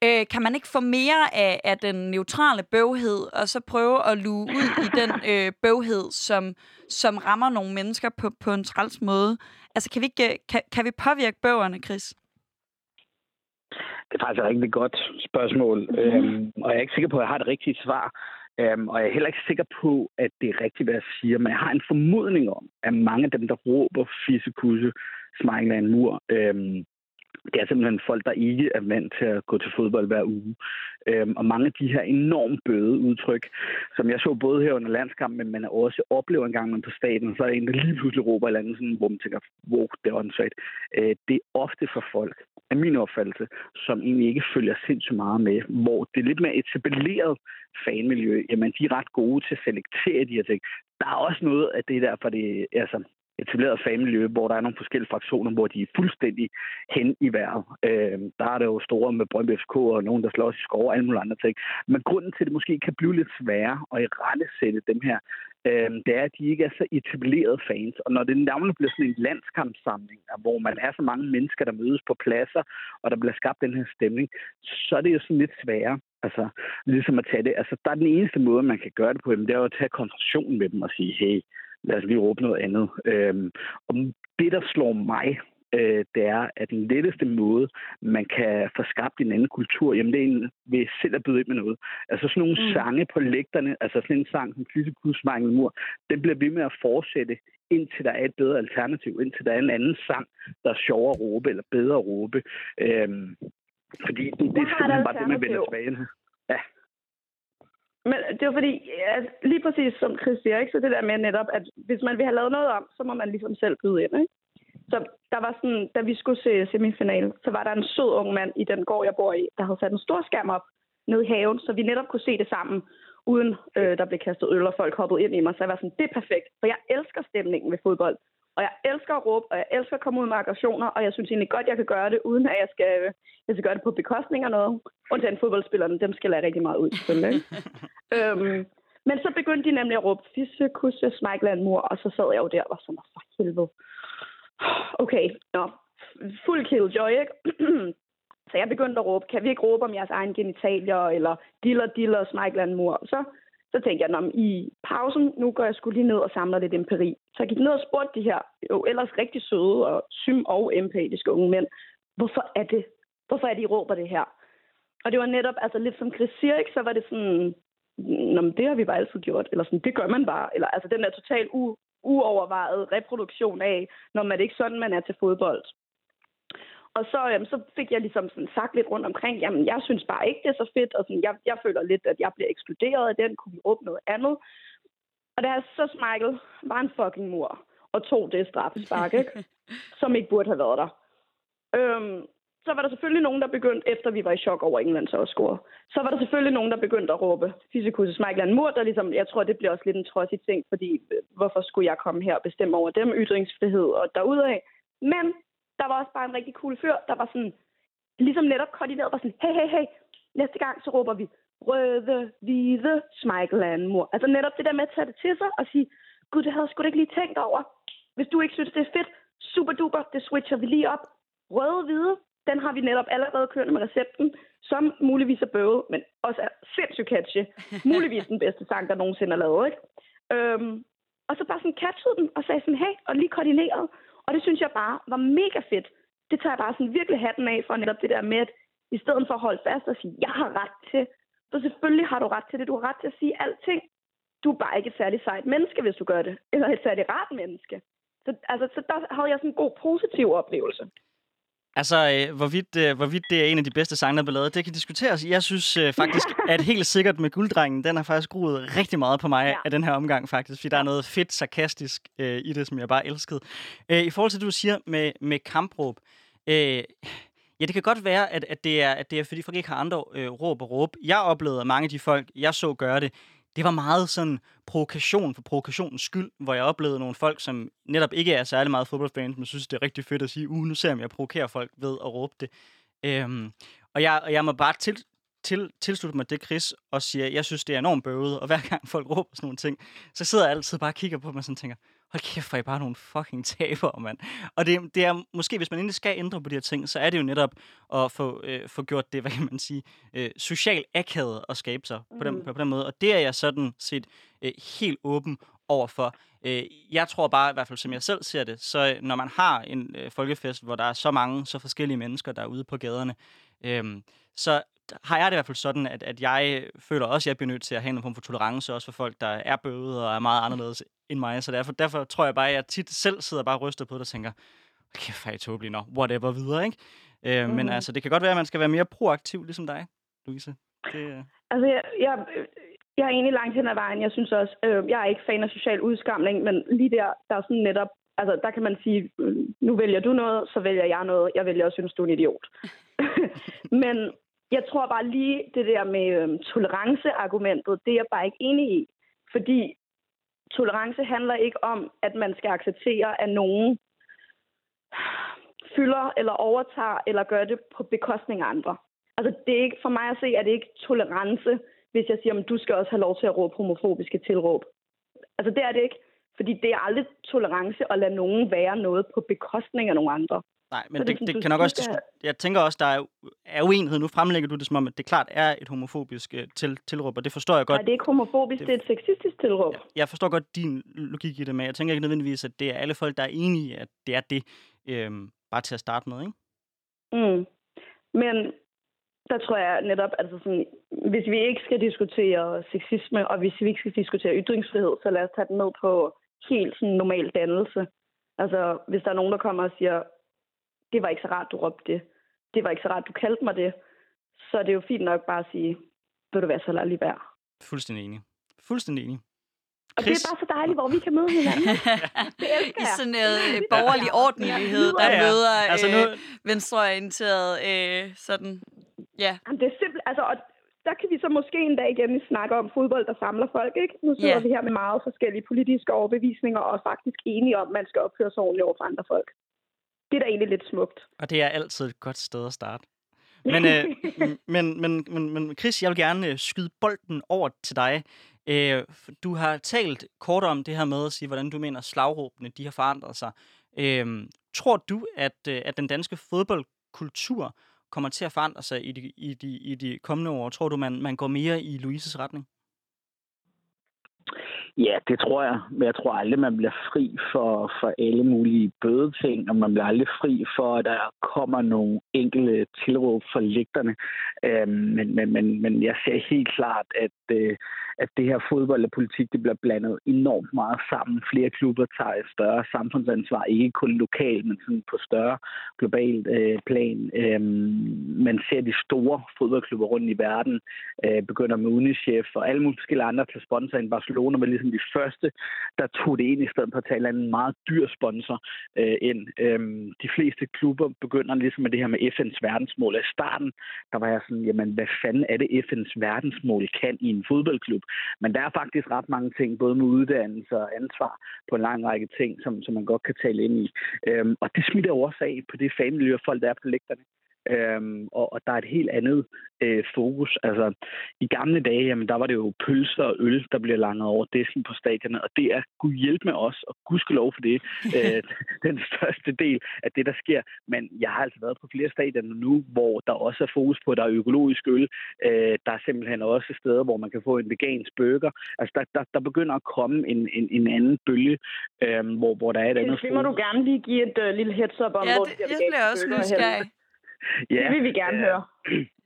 Øh, kan man ikke få mere af, af den neutrale bøvhed, og så prøve at luge ud i den øh, bøvhed, som, som rammer nogle mennesker på, på en træls måde? Altså kan vi, ikke, kan, kan vi påvirke bøverne, Chris? Det er faktisk et rigtig godt spørgsmål, mm-hmm. øhm, og jeg er ikke sikker på, at jeg har det rigtige svar. Øhm, og jeg er heller ikke sikker på, at det er rigtigt, hvad jeg siger, men jeg har en formodning om, at mange af dem, der råber fissekusse, Schmeichel er en mur, øhm, det er simpelthen folk, der ikke er vant til at gå til fodbold hver uge. Øhm, og mange af de her enormt bøde udtryk, som jeg så både her under landskampen, men man også oplever en gang, man på staten, så er en, der lige pludselig råber et eller andet, sådan, hvor man tænker, wow, det er åndssvagt. Øh, det er ofte for folk, af min opfattelse, som egentlig ikke følger sindssygt meget med, hvor det lidt mere etableret fanmiljø, jamen de er ret gode til at selektere de her ting. Der er også noget af det der, for det altså etableret familie, hvor der er nogle forskellige fraktioner, hvor de er fuldstændig hen i vejret. Øh, der er det jo store med Brøndby S K og nogen, der slår sig i skov og alle mulige andre ting. Men grunden til, at det måske kan blive lidt sværere at irettesætte dem her, øh, det er, at de ikke er så etablerede fans. Og når det navnlig bliver sådan en landskampssamling, hvor man er så mange mennesker, der mødes på pladser, og der bliver skabt den her stemning, så er det jo sådan lidt sværere. Altså, ligesom at tage det. Altså, der er den eneste måde, man kan gøre det på dem, det er jo at tage konfrontationen med dem og sige, hey, lad os lige råbe noget andet. Øhm, og det, der slår mig, øh, det er, at den letteste måde, man kan få skabt en anden kultur, jamen det er en, ved selv at byde ind med noget. Altså sådan nogle mm. sange på lægterne, altså sådan en sang som Fysikudsmangel Mur, den bliver ved med at fortsætte, indtil der er et bedre alternativ, indtil der er en anden sang, der er sjovere at råbe, eller bedre at råbe. Øhm, fordi det, det er simpelthen bare det, man vender tilbage til. Ja. Men det var fordi, altså, lige præcis som Chris siger, ikke? Så det der med netop, at hvis man vil have lavet noget om, så må man ligesom selv byde ind, ikke? Så der var sådan, da vi skulle se semifinalen, så var der en sød ung mand i den gård, jeg bor i, der havde sat en stor skærm op nede i haven, så vi netop kunne se det sammen, uden øh, der blev kastet øl, og folk hoppede ind i mig. Så jeg var sådan, det er perfekt, for jeg elsker stemningen ved fodbold, og jeg elsker at råbe, og jeg elsker at komme ud med aggressioner, og jeg synes egentlig godt, jeg kan gøre det, uden at jeg skal, jeg skal gøre det på bekostning af noget. Undtagen fodboldspillerne, dem skal jeg rigtig meget ud, selvfølgelig. øhm, men så begyndte de nemlig at råbe, fisse, kusse, Schmeichel, mur, og så sad jeg jo der og var sådan, for helvede. Okay, nå, fuld killjoy, ikke? Så jeg begyndte at råbe, kan vi ikke råbe om jeres egen genitalier, eller diller, diller, Schmeichel, mur, og så... Så tænkte jeg, at i pausen, nu går jeg sgu lige ned og samler lidt empiri. Så jeg gik ned og spurgte de her jo ellers rigtig søde og sym- og empatiske unge mænd, hvorfor er det? Hvorfor er de råber det her? Og det var netop, altså lidt som Chris siger, ikke? Så var det sådan, nå, men det har vi bare altid gjort, eller sådan, det gør man bare. Eller altså den der totalt u- uovervejede reproduktion af, når man det ikke sådan, man er til fodbold. Og så, jamen, så fik jeg ligesom sådan sagt lidt rundt omkring, jamen jeg synes bare ikke, det er så fedt, og sådan, jeg, jeg føler lidt, at jeg bliver ekskluderet af den, kunne vi åbne noget andet. Og der så Schmeichel var en fucking mor og tog det straffespark, ikke? Som ikke burde have været der. Øhm, så var der selvfølgelig nogen, der begyndte, efter vi var i chok over Englands score, så var der selvfølgelig nogen, der begyndte at råbe, Fysikus Schmeichel er en mor, der ligesom, jeg tror, det bliver også lidt en trodsig ting, fordi hvorfor skulle jeg komme her og bestemme over dem, ytringsfrihed og derudaf. Men der var også bare en rigtig cool fyr, der var sådan, ligesom netop koordineret, var sådan, hey, hey, hey, næste gang, så råber vi, røde, hvide, Schmeichel er en mor. Altså netop det der med at tage det til sig og sige, gud, det havde jeg sgu da ikke lige tænkt over. Hvis du ikke synes, det er fedt, super duper, det switcher vi lige op. Røde, hvide, den har vi netop allerede kørende med recepten, som muligvis er bøvet, men også er sindssygt catchy. Muligvis den bedste sang, der nogensinde er lavet, ikke? Øhm, og så bare sådan catchede den og sagde sådan, hey, og lige koordineret. Og det synes jeg bare var mega fedt. Det tager jeg bare sådan virkelig hatten af for netop det der med, at i stedet for at holde fast og sige, jeg har ret til, så selvfølgelig har du ret til det. Du har ret til at sige alting. Du er bare ikke et særligt sejt menneske, hvis du gør det. Eller et særligt rart menneske. Så, altså, så der havde jeg sådan en god, positiv oplevelse. Altså, øh, hvorvidt, øh, hvorvidt det er en af de bedste sange, der er lavet, det kan diskuteres. Jeg synes øh, faktisk, at helt sikkert med Gulddrengen, den har faktisk groet rigtig meget på mig ja. af den her omgang, faktisk. Fordi der er noget fedt, sarkastisk øh, i det, som jeg bare elskede. Øh, I forhold til, det du siger med, med kampråb, øh, ja, det kan godt være, at, at, det er, at det er, fordi folk ikke har andre øh, råb og råb. Jeg oplevede mange af de folk, jeg så gøre det. Det var meget sådan provokation for provokationens skyld, hvor jeg oplevede nogle folk, som netop ikke er særlig meget fodboldfans, men synes, det er rigtig fedt at sige, uh, nu ser jeg, om jeg provokerer folk ved at råbe det. Øhm, og, jeg, og jeg må bare til, til, tilslutte mig det, Chris, og sige, at jeg synes, det er enormt bøvet, og hver gang folk råber sådan nogle ting, så sidder jeg altid bare og kigger på mig og tænker, hold kæft, hvor er I bare nogle fucking tabere, mand. Og det, det er måske, hvis man endelig skal ændre på de her ting, så er det jo netop at få, øh, få gjort det, hvad kan man sige, øh, socialt akavet at skabe sig mm. på, den, på, på den måde. Og det er jeg sådan set øh, helt åben overfor. Øh, jeg tror bare, i hvert fald som jeg selv ser det, så når man har en øh, folkefest, hvor der er så mange, så forskellige mennesker, der er ude på gaderne, øh, så har jeg det i hvert fald sådan, at, at jeg føler også, at jeg bliver nødt til at have en form for tolerance, også for folk, der er bøvede og er meget anderledes end mig. Så derfor, derfor tror jeg bare, at jeg tit selv sidder bare og ryster på det og tænker, okay, fej tåbelige, nå, whatever videre, ikke? Øh, mm. Men altså, det kan godt være, at man skal være mere proaktiv, ligesom dig, Louise. Det... Altså, jeg, jeg, jeg er egentlig langt hen ad vejen. Jeg synes også, øh, jeg er ikke fan af social udskamning, men lige der, der er sådan netop, altså, der kan man sige, nu vælger du noget, så vælger jeg noget. Jeg vælger også, synes du er en idiot. Men jeg tror bare lige, det der med øhm, toleranceargumentet, det er jeg bare ikke enig i. Fordi tolerance handler ikke om, at man skal acceptere, at nogen fylder eller overtager eller gør det på bekostning af andre. Altså det er ikke, for mig at se, at det ikke er tolerance, hvis jeg siger, at du skal også have lov til at råbe homofobiske tilråb. Altså det er det ikke, fordi det er aldrig tolerance at lade nogen være noget på bekostning af nogle andre. Nej, men det, det, det, det kan nok også... Skal... Jeg tænker også, der er, er uenighed. Nu fremlægger du det som om, at det klart er et homofobisk til, tilråb, og det forstår jeg godt. Nej, det er ikke homofobisk, det, det er et sexistisk tilråb. Jeg, jeg forstår godt din logik i det, men jeg tænker ikke nødvendigvis, at det er alle folk, der er enige, at det er det, øhm, bare til at starte med, ikke? Mm. Men der tror jeg netop, altså sådan, hvis vi ikke skal diskutere sexisme, og hvis vi ikke skal diskutere ytringsfrihed, så lad os tage den ned på helt sådan normal dannelse. Altså, hvis der er nogen, der kommer og siger... Det var ikke så rart, du råbte det. Det var ikke så rart, du kaldte mig det. Så det er jo fint nok bare at sige, vil du være så lærlig værd? Fuldstændig enig. Fuldstændig enig. Og Chris. Det er bare så dejligt, hvor vi kan møde hinanden. Det elsker jeg. I sådan noget øh, borgerlig ordentlighed, der ja, ja. møder øh, altså nu... venstreorienteret øh, sådan. Ja. Jamen, det er simpelthen, altså, og der kan vi så måske en dag igen snakke om fodbold, der samler folk, ikke? Nu sidder yeah. vi her med meget forskellige politiske overbevisninger, og faktisk enige om, at man skal opføre sig ordentligt over for andre folk. Det er da egentlig lidt smukt. Og det er altid et godt sted at starte. Men, øh, men, men, men, men Chris, jeg vil gerne skyde bolden over til dig. Øh, du har talt kort om det her med at sige, hvordan du mener, slagråbene de har forandret sig. Øh, tror du, at, at den danske fodboldkultur kommer til at forandre sig i de, i de, i de kommende år? Tror du, man, man går mere i Louises retning? Ja, det tror jeg. Men jeg tror aldrig, man bliver fri for, for alle mulige bødeting, og man bliver aldrig fri for, at der kommer nogle enkelte tilråb fra lægterne. Øhm, men, men, men, men jeg ser helt klart, at, øh, at det her fodbold og politik, det bliver blandet enormt meget sammen. Flere klubber tager et større samfundsansvar, ikke kun lokalt, men sådan på større globalt øh, plan. Øhm, man ser de store fodboldklubber rundt i verden, øh, begynder med UNICEF og alle mulige forskellige andre til sponsor end Barcelona, men ligesom som de første, der tog det ind i stedet for at tale af en meget dyr sponsor øh, ind. Øhm, de fleste klubber begynder ligesom med det her med F N's verdensmål. I starten, der var jeg sådan, jamen hvad fanden er det F N's verdensmål kan i en fodboldklub? Men der er faktisk ret mange ting, både med uddannelse og ansvar på en lang række ting, som, som man godt kan tale ind i. Øhm, og det smitter jo også af på det fanmiljø, folk der er på lægterne. Øhm, og, og der er et helt andet øh, fokus. Altså, i gamle dage, jamen, der var det jo pølser og øl, der blev langet over disken på stadionerne, og det er gud hjælp med os, og gudskelov for det, øh, den største del af det, der sker. Men jeg har altså været på flere stadioner nu, hvor der også er fokus på, at der er økologisk øl, øh, der er simpelthen også steder, hvor man kan få en vegansk burger. Altså, der, der, der begynder at komme en, en, en anden bølge, øh, hvor, hvor der er et andet fokus. Det må du gerne lige give et øh, lille heads up om, ja, hvor det, det jeg bliver også nysgerrig. Ja, det vil vi gerne øh, høre.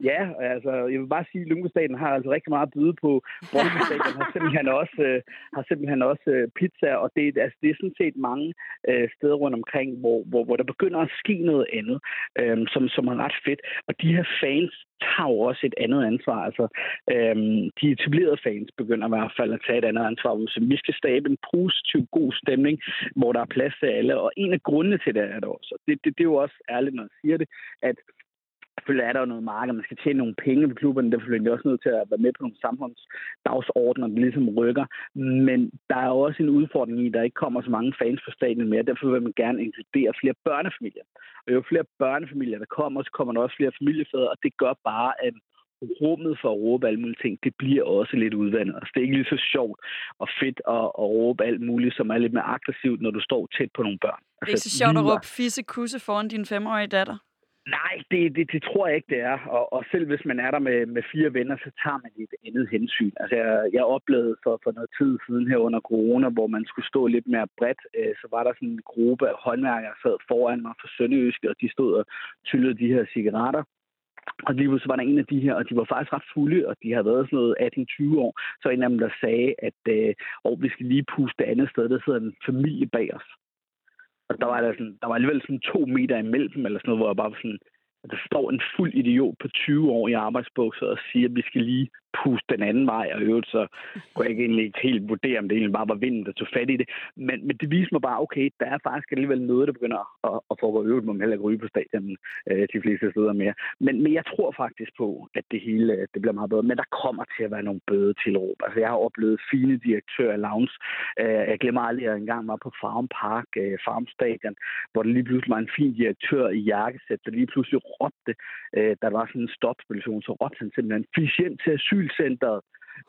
Ja, altså, jeg vil bare sige, at Lyngby-staten har altså rigtig meget at byde på. Brøndby-staten har simpelthen også, øh, har simpelthen også øh, pizza, og det, altså, det er sådan set mange øh, steder rundt omkring, hvor, hvor, hvor der begynder at ske noget andet, øh, som, som er ret fedt. Og de her fans tager jo også et andet ansvar. Altså, øh, de etablerede fans begynder i hvert fald at tage et andet ansvar. Så vi skal skabe en positiv, god stemning, hvor der er plads til alle. Og en af grundene til det er det også, og det, det, det er jo også ærligt, når jeg siger det, at selvfølgelig er der jo noget marked, man skal tjene nogle penge på klubberne, derfor er de også nødt til at være med på nogle samfundsdagsordner, der ligesom rykker. Men der er jo også en udfordring i, at der ikke kommer så mange fans på stadion mere, derfor vil man gerne inkludere flere børnefamilier. Og jo flere børnefamilier, der kommer, så kommer der også flere familiefædre, og det gør bare, at rummet for at råbe alt muligt ting, det bliver også lidt udvandet. Altså, det er ikke lige så sjovt og fedt at, at råbe alt muligt, som er lidt mere aggressivt, når du står tæt på nogle børn. Altså, det er ikke så sjovt at råbe fisse kusse foran din femårige datter. Nej, det, det, det tror jeg ikke, det er. Og, og selv hvis man er der med, med fire venner, så tager man lidt andet hensyn. Altså, jeg, jeg oplevede for, for noget tid siden her under corona, hvor man skulle stå lidt mere bredt, øh, så var der sådan en gruppe af håndværkere, der sad foran mig fra Sønderjyske, og de stod og tyllede de her cigaretter. Og lige så var der en af de her, og de var faktisk ret fulde, og de havde været sådan noget atten tyve år. Så en af dem, der sagde, at øh, oh, vi skal lige puste andet sted, der sidder en familie bag os. Og der var, der, sådan, der var alligevel sådan to meter imellem, eller sådan noget, hvor jeg bare var sådan, at der står en fuld idiot på tyve år i arbejdsbukser og siger, at vi skal lige puste den anden vej, og i øvrigt så kunne jeg ikke egentlig ikke helt vurdere, om det egentlig bare var vinden, der tog fat i det. Men, men det viser mig bare, okay, der er faktisk alligevel noget, der begynder at, at foregå i øvrigt, må man heller ikke ryge på stadion øh, de fleste steder mere. Men, men jeg tror faktisk på, at det hele det bliver meget bedre, men der kommer til at være nogle bøde til Europa. Altså, jeg har oplevet fine direktører af lounge. Øh, jeg glemmer aldrig, at jeg engang var på Farm Park, øh, Farm Stadion, hvor der lige pludselig var en fin direktør i jakkesæt, der lige pludselig råbte, øh, der var sådan en stopspilation, så råbte han simpelthen, fisk hjem til asyl centret,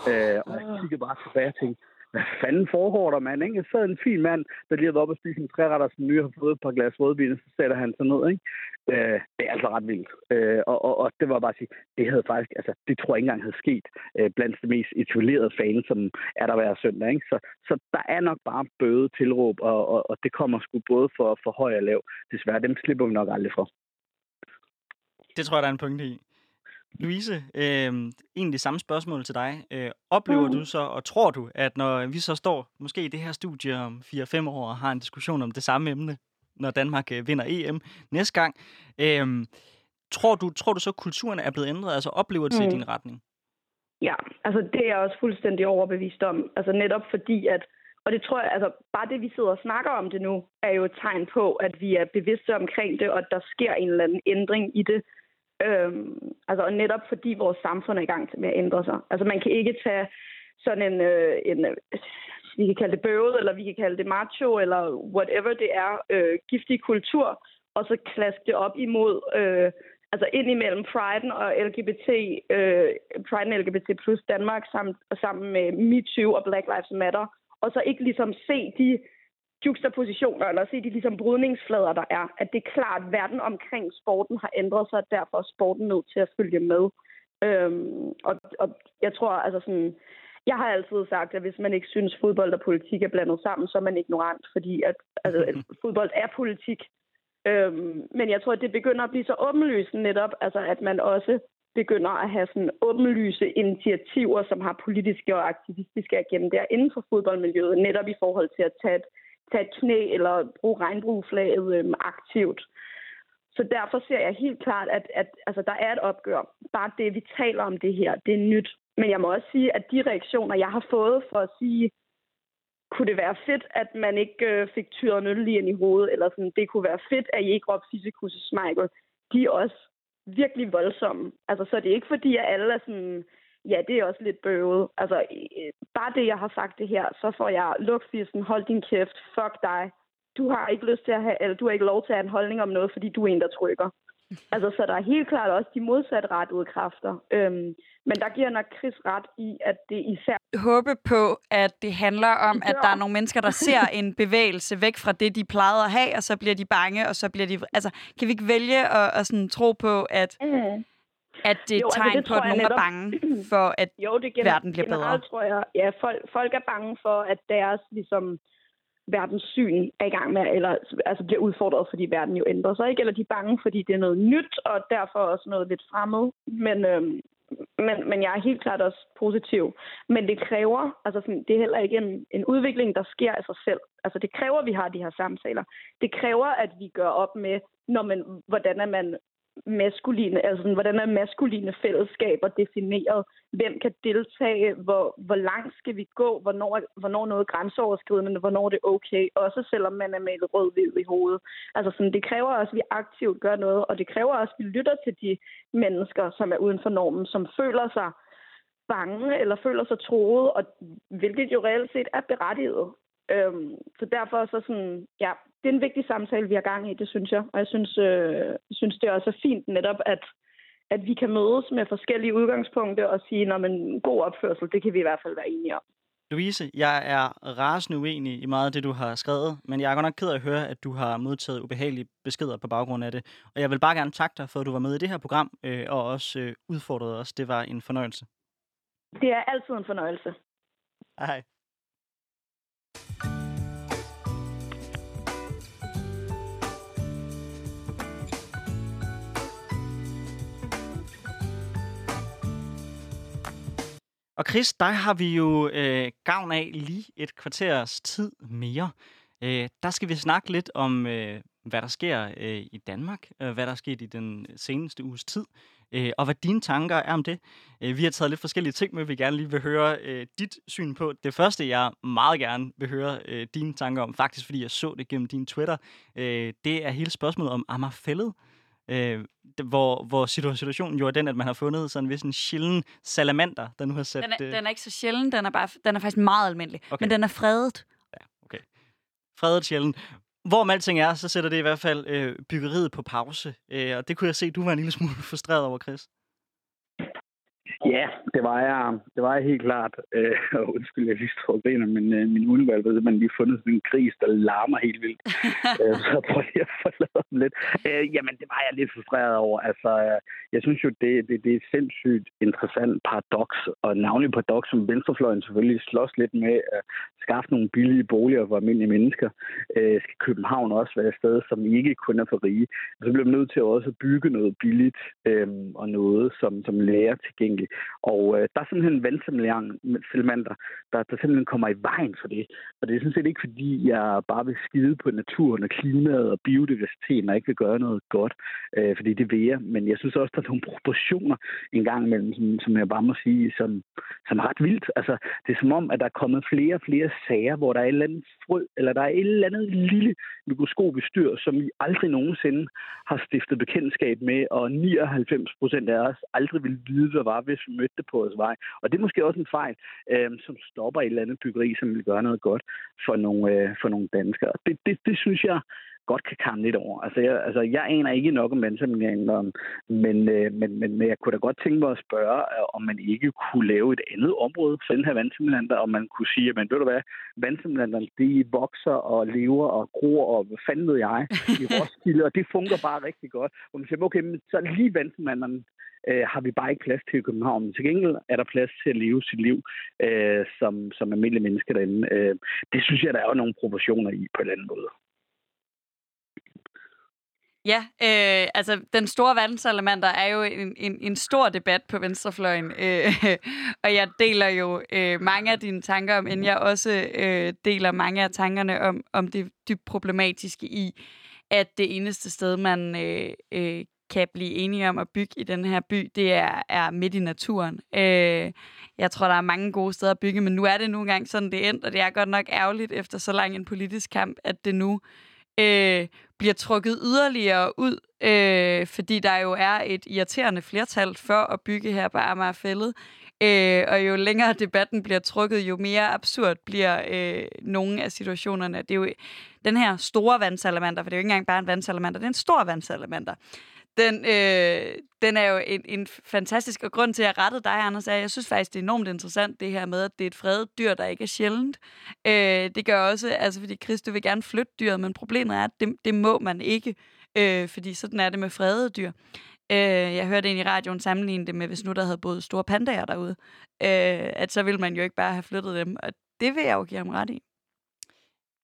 øh, og jeg kiggede bare tilbage og tænkte, hvad fanden foregår der, mand, ikke? Jeg sad en fin mand, der lige havde været op og spise en træretter, som nye har fået et par glas rødvin, og så sætter han sig ned, ikke? Øh, det er altså ret vildt. Øh, og, og, og det var bare at sige, det havde faktisk, altså, det tror jeg ikke engang havde sket øh, blandt de mest etablerede fans, som er der hver søndag, ikke? Så, så der er nok bare bøde, tilråb, og, og, og det kommer sgu både for, for høj og lav. Desværre, dem slipper vi nok aldrig fra. Det tror jeg, der er en pointe i. Louise, øh, egentlig samme spørgsmål til dig. Øh, oplever du så, og tror du, at når vi så står måske i det her studie om fire fem år og har en diskussion om det samme emne, når Danmark øh, vinder E M næste gang, øh, tror, du, tror du så, at kulturen er blevet ændret? Altså oplever du det mm. i din retning? Ja, altså det er jeg også fuldstændig overbevist om. Altså netop fordi, at og det tror jeg, altså bare det, vi sidder og snakker om det nu, er jo et tegn på, at vi er bevidste omkring det, og at der sker en eller anden ændring i det. Øhm, altså og netop fordi vores samfund er i gang med at ændre sig. Altså man kan ikke tage sådan en, øh, en øh, vi kan kalde det bøvet, eller vi kan kalde det macho, eller whatever det er, øh, giftig kultur, og så klaske det op imod, øh, altså ind imellem Pride'en og L G B T, øh, Pride'en og L G B T plus Danmark, sammen, sammen med MeToo og Black Lives Matter, og så ikke ligesom se de juxtapositioner, eller se de ligesom brydningsflader, der er. At det er klart, at verden omkring sporten har ændret sig, og derfor er sporten nødt til at følge med. Øhm, og, og jeg tror, altså sådan, jeg har altid sagt, at hvis man ikke synes, fodbold og politik er blandet sammen, så er man ignorant, fordi at, altså, at fodbold er politik. Øhm, men jeg tror, at det begynder at blive så åbenlysende netop, altså at man også begynder at have sådan åbenlyse initiativer, som har politiske og aktivistiske agendaer inden for fodboldmiljøet, netop i forhold til at tage et tage knæ eller bruge regnbueflaget øh, aktivt. Så derfor ser jeg helt klart, at, at altså, der er et opgør. Bare det, vi taler om det her, det er nyt. Men jeg må også sige, at de reaktioner, jeg har fået for at sige, kunne det være fedt, at man ikke øh, fik tyret en øl lige ind i hovedet, eller sådan, det kunne være fedt, at I ikke råbte Fisekus og Schmeichel. De er også virkelig voldsomme. Altså, så er det ikke fordi, at alle er sådan, ja, det er også lidt bøvet. Altså, øh, bare det, jeg har sagt det her, så får jeg, luk fissen, hold din kæft, fuck dig. Du har ikke lyst til at have, eller du har ikke lov til at have en holdning om noget, fordi du er en, der trykker. Altså, så der er helt klart også de modsatrettede kræfter. Øhm, men der giver nok Chris ret i, at det især... Håbe på, at det handler om, at der er nogle mennesker, der ser en bevægelse væk fra det, de plejede at have, og så bliver de bange, og så bliver de... Altså, kan vi ikke vælge at, at sådan tro på, at, mm. at det er et tegn altså, på, at nogen netop... er bange for, at jo, det gener- verden bliver bedre? Tror jeg, ja, folk, folk er bange for, at deres ligesom... verdenssyn er i gang med, eller altså bliver udfordret, fordi verden jo ændrer sig, ikke? Eller de er bange, fordi det er noget nyt, og derfor også noget lidt fremmed. Men, øhm, men, men jeg er helt klart også positiv. Men det kræver, altså sådan, det er heller ikke en, en udvikling, der sker af sig selv. Altså det kræver, at vi har de her samtaler. Det kræver, at vi gør op med, når man, hvordan er man maskuline, altså sådan, hvordan er maskuline fællesskaber defineret? Hvem kan deltage? Hvor, hvor langt skal vi gå? Hvornår, hvornår noget er grænseoverskridende? Hvornår det er okay? Også selvom man er malet rød-hvid i hovedet. Altså sådan, det kræver også, at vi aktivt gør noget, og det kræver også, at vi lytter til de mennesker, som er uden for normen, som føler sig bange eller føler sig troet, og hvilket jo reelt set er berettiget. Øhm, så derfor så sådan, ja, det er en vigtig samtale, vi har gang i, det synes jeg. Og jeg synes, øh, synes det er også fint netop, at, at vi kan mødes med forskellige udgangspunkter og sige, nå, men god opførsel, det kan vi i hvert fald være enige om. Louise, jeg er rasende uenig i meget af det, du har skrevet, men jeg er godt nok ked af at høre, at du har modtaget ubehagelige beskeder på baggrund af det. Og jeg vil bare gerne takke dig for, at du var med i det her program, øh, og også øh, udfordrede os. Det var en fornøjelse. Det er altid en fornøjelse. Hej. Og Chris, der har vi jo øh, gavn af lige et kvarters tid mere. Øh, der skal vi snakke lidt om, øh, hvad der sker øh, i Danmark, øh, hvad der er sket i den seneste uges tid, øh, og hvad dine tanker er om det. Øh, vi har taget lidt forskellige ting med, vi gerne lige vil høre øh, dit syn på. Det første, jeg meget gerne vil høre øh, dine tanker om, faktisk fordi jeg så det gennem din Twitter, øh, det er hele spørgsmålet om Amagerfælled. Øh, hvor, hvor situationen jo er den, at man har fundet sådan en vis en sjælden salamander, der nu har sat... Den er, øh... den er ikke så sjælden, den er, bare, den er faktisk meget almindelig, okay. Men den er fredet. Ja, okay. Fredet sjælden. Hvorom alting er, så sætter det i hvert fald øh, byggeriet på pause, øh, og det kunne jeg se, du var en lille smule frustreret over, Chris. Ja, det var jeg, det var jeg helt klart. Øh, undskyld, jeg lige står og griner, men øh, min univalg, ved man lige fundet sådan en gris, der larmer helt vildt. øh, så jeg prøver lige at forlade dem lidt. Øh, jamen, det var jeg lidt frustreret over. Altså, jeg synes jo, det, det, det er et sindssygt interessant paradoks, og navnlig paradoks, som venstrefløjen selvfølgelig slås lidt med at skaffe nogle billige boliger for almindelige mennesker. Øh, skal København også være et sted, som ikke kun er for rige? Så bliver man nødt til også at bygge noget billigt øh, og noget, som, som lærer tilgængeligt. Og øh, der er simpelthen vandsalamander, der, der simpelthen kommer i vejen for det. Og det er sådan set ikke, fordi jeg bare vil skide på naturen og klimaet og biodiversiteten og ikke vil gøre noget godt, øh, fordi det vil jeg. Men jeg synes også, der er nogle proportioner en gang imellem, som, som jeg bare må sige, som, som er ret vildt. Altså, det er som om, at der er kommet flere og flere sager, hvor der er et eller andet frø, eller der er et eller andet lille mikroskopisk dyr, som vi aldrig nogensinde har stiftet bekendtskab med, og nioghalvfems procent af os aldrig vil vide, hvad var, hvis vi mødte det på os vej. Og det er måske også en fejl, øh, som stopper et eller andet byggeri, som vil gøre noget godt for nogle, øh, for nogle danskere. Det, det, det synes jeg godt kan kamme lidt over. Altså, jeg, altså, jeg aner ikke nok om vandsamlingen, men, øh, men, men, men jeg kunne da godt tænke mig at spørge, om man ikke kunne lave et andet område for den her vandsamlander, og man kunne sige, men ved du hvad, vandsamlanderne, de vokser og lever og gror, og hvad fanden ved jeg, i Roskilde, og det fungerer bare rigtig godt. Og man siger, okay, men så lige vandsamlanderne, Øh, har vi bare ikke plads til i København. Men til gengæld er der plads til at leve sit liv øh, som, som almindelige mennesker derinde. Øh, det synes jeg, der er jo nogle proportioner i på en anden måde. Ja, øh, altså den store vandsalamander er jo en, en, en stor debat på venstrefløjen, øh, og jeg deler jo øh, mange af dine tanker om, end jeg også øh, deler mange af tankerne om, om det dybt problematiske i, at det eneste sted, man øh, øh, kan blive enige om at bygge i den her by, det er, er midt i naturen. Øh, jeg tror, der er mange gode steder at bygge, men nu er det nogle gange sådan, det endte, og det er godt nok ærgerligt efter så lang en politisk kamp, at det nu øh, bliver trukket yderligere ud, øh, fordi der jo er et irriterende flertal for at bygge her på Amagerfælled, øh, og jo længere debatten bliver trukket, jo mere absurd bliver øh, nogle af situationerne. Det er jo den her store vandsalamander, for det er jo ikke engang bare en vandsalamander, det er en stor vandsalamander. Den, øh, den er jo en, en fantastisk, og grund til, at jeg rettede dig, Anders, er, jeg synes faktisk, det er enormt interessant, det her med, at det er et fredet dyr, der ikke er sjældent. Øh, det gør også, altså fordi Chris, du vil gerne flytte dyret, men problemet er, at det, det må man ikke, øh, fordi sådan er det med fredede dyr. Øh, jeg hørte en i radioen sammenligne det med, hvis nu der havde boet store pandaer derude, øh, at så ville man jo ikke bare have flyttet dem, og det vil jeg jo give ham ret i.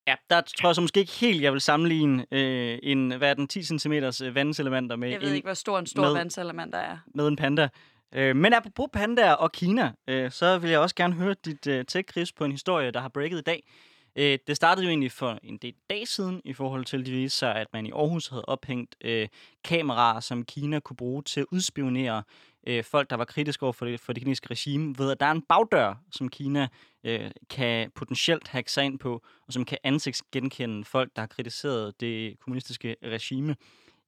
Ja, der tror jeg så måske ikke helt, jeg vil sammenligne øh, en, hvad er den, ti centimeter vandsalamander med... Jeg ved en, ikke, hvor stor en stor vandsalamander er. Med en panda. Øh, men apropos pandaer og Kina, øh, så vil jeg også gerne høre dit øh, take, Chris, på en historie, der har breaket i dag. Øh, det startede jo egentlig for en del dage siden, i forhold til, at det viste sig, at man i Aarhus havde ophængt øh, kameraer, som Kina kunne bruge til at udspionere øh, folk, der var kritiske over for det, for det kinesiske regime, ved at der er en bagdør, som Kina øh, kan potentielt hacke sig ind på, og som kan ansigtsgenkende folk, der har kritiseret det kommunistiske regime.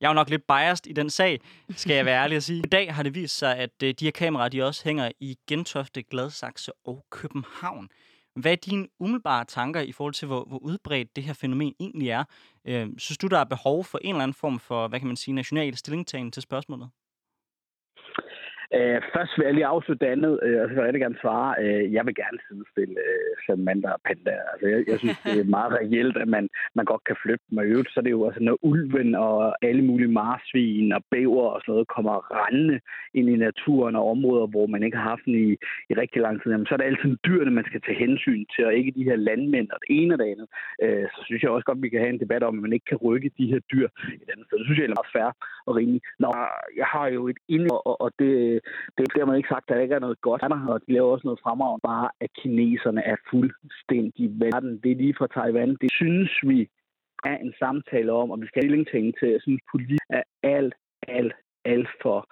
Jeg er jo nok lidt biased i den sag, skal jeg være ærlig at sige. I dag har det vist sig, at øh, de her kameraer, de også hænger i Gentofte, Gladsaxe og København. Hvad er dine umiddelbare tanker i forhold til, hvor, hvor udbredt det her fænomen egentlig er? Øh, synes du, der er behov for en eller anden form for, hvad kan man sige, national stillingtagen til spørgsmålet? Æh, først vil jeg lige afslutte andet, øh, og så vil jeg rigtig gerne svare. Øh, jeg vil gerne sidestille øh, salamander og pandaer. Altså, jeg, jeg synes, det er meget reelt, at man, man godt kan flytte dem. Og i øvrigt, så er det jo også, når ulven og alle mulige marsvin og bæver og sådan noget kommer rendende ind i naturen og områder, hvor man ikke har haft den i, i rigtig lang tid. Jamen, så er det altid dyrene, man skal tage hensyn til, og ikke de her landmænd og det ene og det andet. Øh, så synes jeg også godt, vi kan have en debat om, at man ikke kan rykke de her dyr et andet sted. Det synes jeg er meget fair og rimeligt. Nå, jeg har jo et ind, og, og det... Det bliver man ikke sagt, at der ikke er noget godt. Og de laver også noget fremragende. Bare at kineserne er fuldstændig verden. Det er lige fra Taiwan. Det synes vi er en samtale om, og vi skal have ting til. Jeg synes, politik er alt, alt, alt for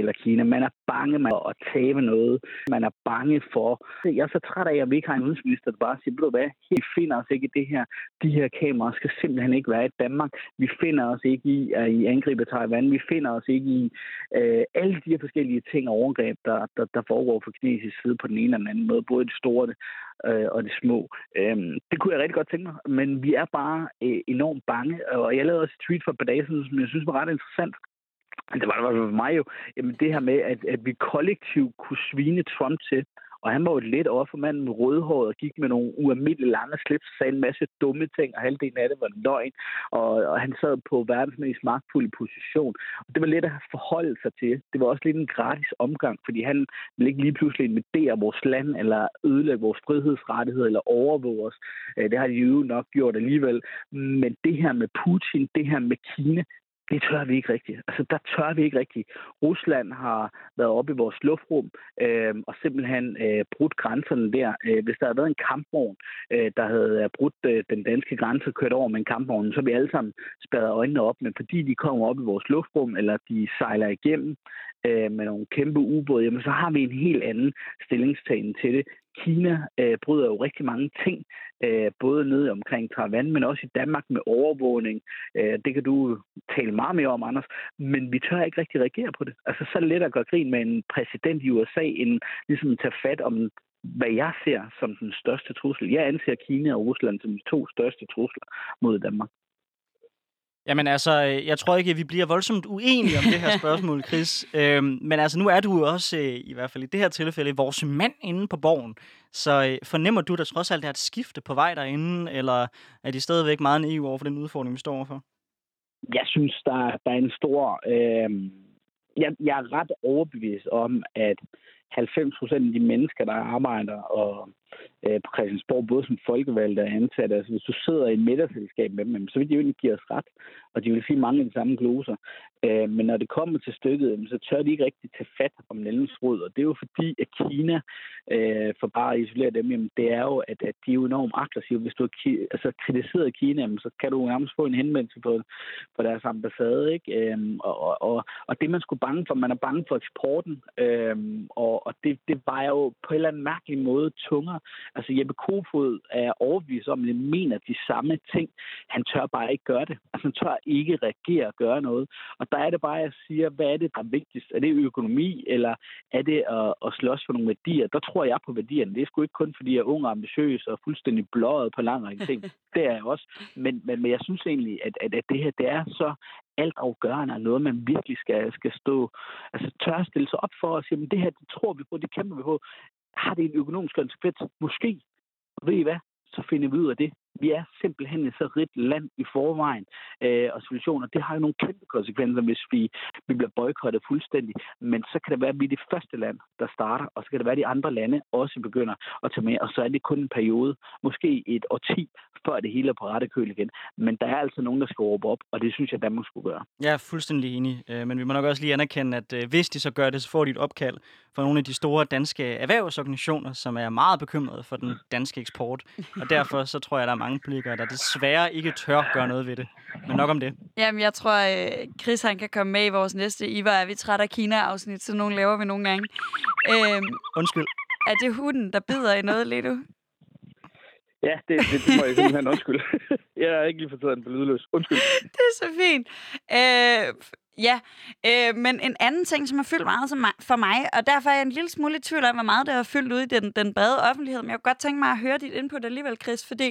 eller Kina. Man er bange for at tabe noget. Man er bange for... Jeg er så træt af, at vi ikke har en udenrigsminister, der bare siger, ved du hvad, vi finder os ikke i det her. De her kameraer skal simpelthen ikke være i Danmark. Vi finder os ikke i at I angriber Taiwan. Vi finder os ikke i øh, alle de her forskellige ting og overgreb, der, der, der foregår fra kinesisk side på den ene eller den anden måde. Både de store øh, og de små. Øhm, det kunne jeg rigtig godt tænke mig, men vi er bare øh, enormt bange. Og jeg lavede også et tweet for et par dage siden, som jeg synes var ret interessant. Det var det for mig jo, jamen det her med, at, at vi kollektivt kunne svine Trump til, og han var jo et let offermand med rødhåret og gik med nogle ualmindelige lange slips, sagde en masse dumme ting, og halvdelen af det var løgn, og, og han sad på verdens mest magtfulde position. Og det var lidt at forholde sig til. Det var også lidt en gratis omgang, fordi han ville ikke lige pludselig invadere vores land, eller ødelægge vores frihedsrettigheder, eller overvåge os. Det har de jo nok gjort alligevel. Men det her med Putin, det her med Kina, det tør vi ikke rigtigt. Altså, der tør vi ikke rigtigt. Rusland har været oppe i vores luftrum øh, og simpelthen øh, brudt grænserne der. Hvis der havde været en kampvogn, øh, der havde brudt øh, den danske grænse og kørt over med en kampvogn, så vi alle sammen spærret øjnene op. Men fordi de kommer op i vores luftrum, eller de sejler igennem øh, med nogle kæmpe ubåde, jamen, så har vi en helt anden stillingstagen til det. Kina øh, bryder jo rigtig mange ting, øh, både nede omkring Taiwan, men også i Danmark med overvågning. Øh, det kan du tale meget mere om, Anders, men vi tør ikke rigtig reagere på det. Altså, så er det let at gøre grin med en præsident i U S A, end ligesom at tage fat om, hvad jeg ser som den største trussel. Jeg anser Kina og Rusland som de to største trusler mod Danmark. Jamen altså, jeg tror ikke, at vi bliver voldsomt uenige om det her spørgsmål, Chris. Øhm, men altså, nu er du også, i hvert fald i det her tilfælde, vores mand inde på borgen. Så fornemmer du, at der trods alt er et skifte på vej derinde, eller er de stadigvæk meget en E U over for den udfordring, vi står overfor? Jeg synes, der, der er en stor... Øh... Jeg, jeg er ret overbevist om, at halvfems procent af de mennesker, der arbejder og, øh, på Christiansborg, både som folkevalgte og ansatte, altså hvis du sidder i et middagsselskab med dem, så vil de jo ikke give os ret, og de vil sige mange af de samme gloser. Øh, men når det kommer til stykket, så tør de ikke rigtig tage fat om nældens rod, og det er jo fordi, at Kina øh, for bare at isolere dem, jamen, det er jo, at, at de er jo enormt aggressive. Hvis du har ki- altså, kritiseret Kina, jamen, så kan du nærmest få en henvendelse på, på deres ambassade, ikke? Øhm, og, og, og det man skulle bange for, man er bange for eksporten, øhm, og, og det, det vejer jo på en eller anden mærkelig måde tungere. Altså Jeppe Kofod er overbevist om, at han mener de samme ting. Han tør bare ikke gøre det. Altså han tør ikke reagere og gøre noget. Og der er det bare, at jeg siger, hvad er det, der er vigtigst? Er det økonomi, eller er det at, at slås for nogle værdier? Der tror jeg på værdierne. Det er sgu ikke kun, fordi jeg er ung og ambitiøs og fuldstændig blåret på lang række ting. Det er jeg også. Men, men, men jeg synes egentlig, at, at, at det her, det er så altafgørende og noget, man virkelig skal, skal stå, altså tør stille sig op for og sige, men det her, det tror vi på, det kæmper vi på. Har det en økonomisk konsekvens? Måske. Og ved I hvad? Så finder vi ud af det. Vi er simpelthen et så rigt land i forvejen, øh, og solutioner. Det har jo nogle kæmpe konsekvenser, hvis vi, vi bliver boykottet fuldstændig. Men så kan det være, at vi er det første land, der starter, og så kan det være, at de andre lande også begynder at tage med. Og så er det kun en periode, måske et årti, før det hele er på rette køl igen. Men der er altså nogen, der skal råbe op, og det synes jeg, Danmark skulle gøre. Jeg er fuldstændig enig, men vi må nok også lige anerkende, at hvis de så gør det, så får de et opkald fra nogle af de store danske erhvervsorganisationer, som er meget bekymrede for den danske eksport. Og derfor så tror jeg, der er mange politikere, der desværre ikke tør gøre noget ved det. Men nok om det. Jamen, jeg tror, Chris han kan komme med i vores næste Ivar, er vi træt af Kina-afsnit, så nogen laver vi nogle gange. Øhm, Undskyld. Er det hunden, der bider i noget, Leto? Ja, det, det, det må jeg simpelthen undskylde. Jeg er ikke lige for tiden på lydløs. Undskyld. Det er så fint. Øh, ja, øh, men en anden ting, som har fyldt meget for mig, og derfor er jeg en lille smule i tvivl om, hvor meget det har fyldt ud i den, den brede offentlighed, men jeg kunne godt tænke mig at høre dit input alligevel, Chris, fordi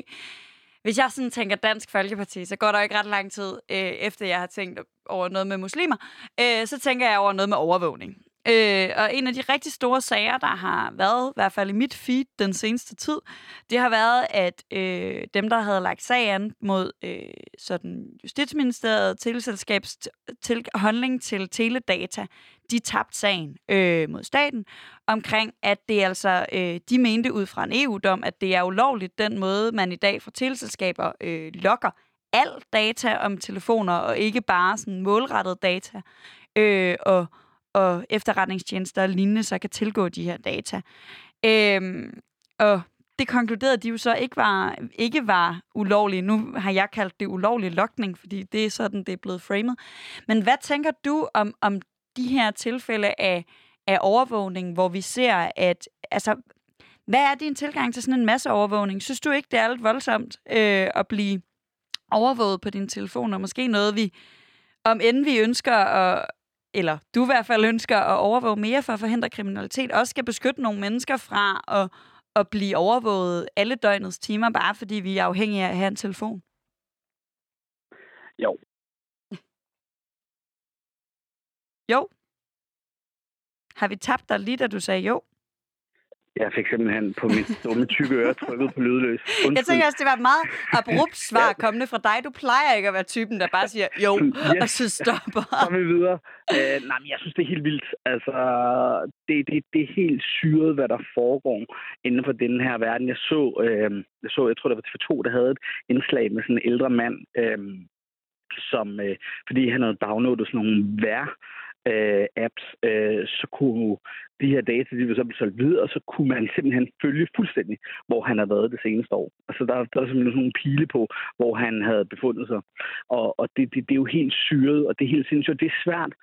hvis jeg sådan tænker Dansk Folkeparti, så går der ikke ret lang tid, øh, efter jeg har tænkt over noget med muslimer, øh, så tænker jeg over noget med overvågning. Øh, og en af de rigtig store sager, der har været, i hvert fald i mit feed den seneste tid, det har været, at øh, dem, der havde lagt sagen mod øh, sådan Justitsministeriet, teleselskabs til, holdning til teledata, de tabte sagen øh, mod staten, omkring, at det altså, øh, de mente ud fra en E U-dom, at det er ulovligt den måde, man i dag fra teleselskaber øh, lokker al data om telefoner, og ikke bare sådan målrettet data, øh, og og efterretningstjenester og lignende, så kan tilgå de her data. Øhm, og det konkluderede, at de jo så ikke var, ikke var ulovlige. Nu har jeg kaldt det ulovlig lokning, fordi det er sådan, det er blevet framet. Men hvad tænker du om, om de her tilfælde af, af overvågning, hvor vi ser, at altså, hvad er din tilgang til sådan en masse overvågning? Synes du ikke, det er lidt voldsomt øh, at blive overvåget på dine telefoner? Måske noget, vi om end vi ønsker at eller du i hvert fald ønsker at overvåge mere for at forhindre kriminalitet, også skal beskytte nogle mennesker fra at, at blive overvåget alle døgnets timer, bare fordi vi er afhængige af at have en telefon? Jo. Jo. Har vi tabt dig lige, da du sagde jo? Jeg fik simpelthen på mit dumme tykke øre trykket på lydløs. Undskyld. Jeg tænker også, det var et meget abrupt svar kommende fra dig. Du plejer ikke at være typen, der bare siger jo, yes, og så stopper. Så vi videre. Øh, nej, men jeg synes, det er helt vildt. Altså, det, det, det er helt syret, hvad der foregår inden for den her verden. Jeg så, øh, jeg, så jeg tror, det var T V to, der havde et indslag med sådan en ældre mand, øh, som, øh, fordi han havde downloadet sådan nogle vejr, Øh, apps, øh, så kunne de her data, de ville så blive solgt videre, og så kunne man simpelthen følge fuldstændig, hvor han har været det seneste år. Altså, der, der er simpelthen sådan nogle pile på, hvor han havde befundet sig. Og, og det, det, det er jo helt syret, og det er helt sindssygt. Det er svært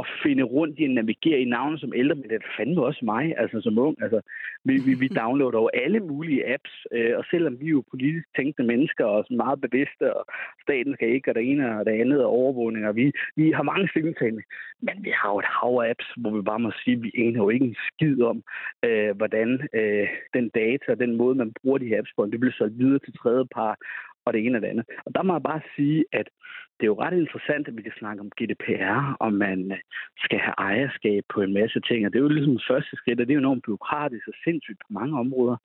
at finde rundt i at navigere i navne som ældre, men det er fandme også mig, altså som ung. Altså, vi, vi, vi downloader jo alle mulige apps, øh, og selvom vi er jo politisk tænkende mennesker, og er meget bevidste, og staten skal ikke, og det ene og det andet, og overvågninger, vi, vi har mange stillingtagende, men vi har jo et hav af apps, hvor vi bare må sige, at vi egentlig jo ikke en skid om, øh, hvordan øh, den data og den måde, man bruger de her apps på, det bliver solgt videre til tredje par, og det ene og det andet. Og der må jeg bare sige, at det er jo ret interessant, at vi kan snakke om G D P R, og man skal have ejerskab på en masse ting. Og det er jo ligesom det første skridt, og det er jo enormt bureaukratisk og sindssygt på mange områder.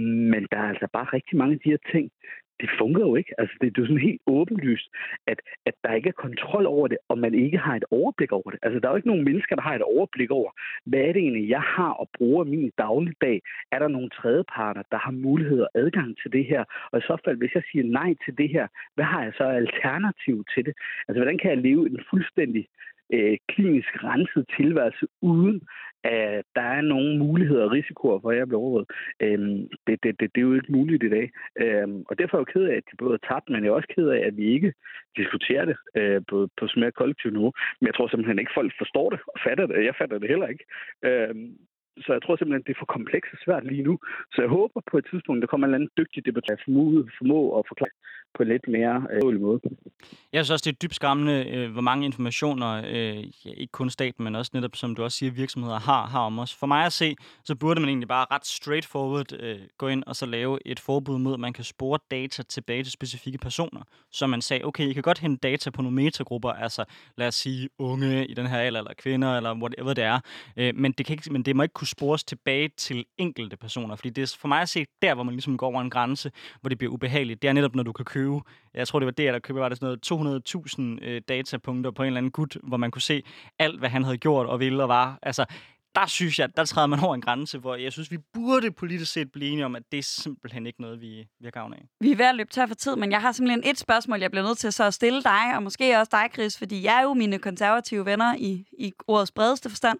Men der er altså bare rigtig mange af de her ting, det fungerer jo ikke. Altså, det er jo sådan helt åbenlyst, at, at der ikke er kontrol over det, og man ikke har et overblik over det. Altså, der er jo ikke nogen mennesker, der har et overblik over, hvad er det egentlig, jeg har og bruger min dagligdag? Er der nogle tredjeparter, der har mulighed og adgang til det her? Og i så fald, hvis jeg siger nej til det her, hvad har jeg så alternativ til det? Altså, hvordan kan jeg leve en fuldstændig øh, klinisk renset tilværelse, uden at der er nogen muligheder og risikoer for, at jeg bliver overvåget. Øhm, det, det, det, det er jo ikke muligt i dag. Øhm, og derfor er jeg ked af, at de både er tabt, men jeg er også ked af, at vi ikke diskuterer det øh, på, på sådan mere kollektivt niveau. Men jeg tror simpelthen ikke, folk forstår det og fatter det. Jeg fatter det heller ikke. Øhm, Så jeg tror simpelthen, det er for komplekst og svært lige nu. Så jeg håber på et tidspunkt, der kommer en eller anden dygtig debattør, der formå, formå at forklare på en lidt mere øh, måde. Jeg synes også, det er dybt skræmmende, øh, hvor mange informationer, øh, ja, ikke kun staten, men også netop, som du også siger, virksomheder har, har om os. For mig at se, så burde man egentlig bare ret straightforward øh, gå ind og så lave et forbud mod, at man kan spore data tilbage til specifikke personer. Så man sagde, okay, I kan godt hente data på nogle metagrupper, altså lad os sige unge i den her alder, eller kvinder, eller whatever det er. Øh, men, det kan ikke, men det må ikke kunne spores tilbage til enkelte personer. Fordi det er for mig at se der, hvor man ligesom går over en grænse, hvor det bliver ubehageligt. Det er netop, når du kan købe, jeg tror det var det, der købte, var det sådan noget to hundrede tusind øh, datapunkter på en eller anden gut, hvor man kunne se alt, hvad han havde gjort og ville og var. Altså, der synes jeg, der træder man over en grænse, hvor jeg synes, vi burde politisk set blive enige om, at det er simpelthen ikke noget, vi, vi har gavn af. Vi er ved at løbe tør for tid, men jeg har simpelthen et spørgsmål, jeg bliver nødt til så at stille dig, og måske også dig, Chris, fordi jeg er jo mine konservative venner i, i ordets bredeste forstand.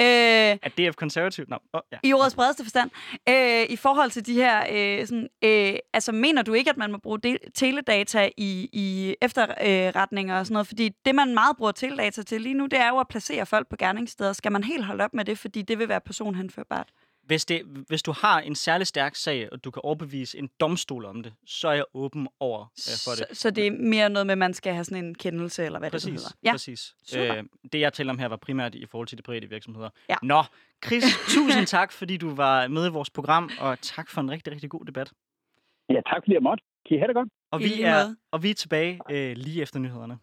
Øh, er D F konservativt? No. Oh, ja. I ordets bredeste forstand. Øh, I forhold til de her... Øh, sådan, øh, altså, mener du ikke, at man må bruge de- teledata i, i efterretninger og sådan noget? Fordi det, man meget bruger teledata til lige nu, det er jo at placere folk på gerningssteder. Skal man helt holde op med det? Det, fordi det vil være personhenførbart. Hvis, det, hvis du har en særlig stærk sag, og du kan overbevise en domstol om det, så er jeg åben over øh, for det. Så, så det er mere noget med, at man skal have sådan en kendelse, eller hvad præcis, det hedder? Ja, præcis. Øh, det, jeg taler om her, var primært i forhold til de private virksomheder. Ja. Nå, Chris, tusind tak, fordi du var med i vores program, og tak for en rigtig, rigtig god debat. Ja, tak fordi jeg måtte. Kan I have det godt? Og vi er, og vi er tilbage øh, lige efter nyhederne.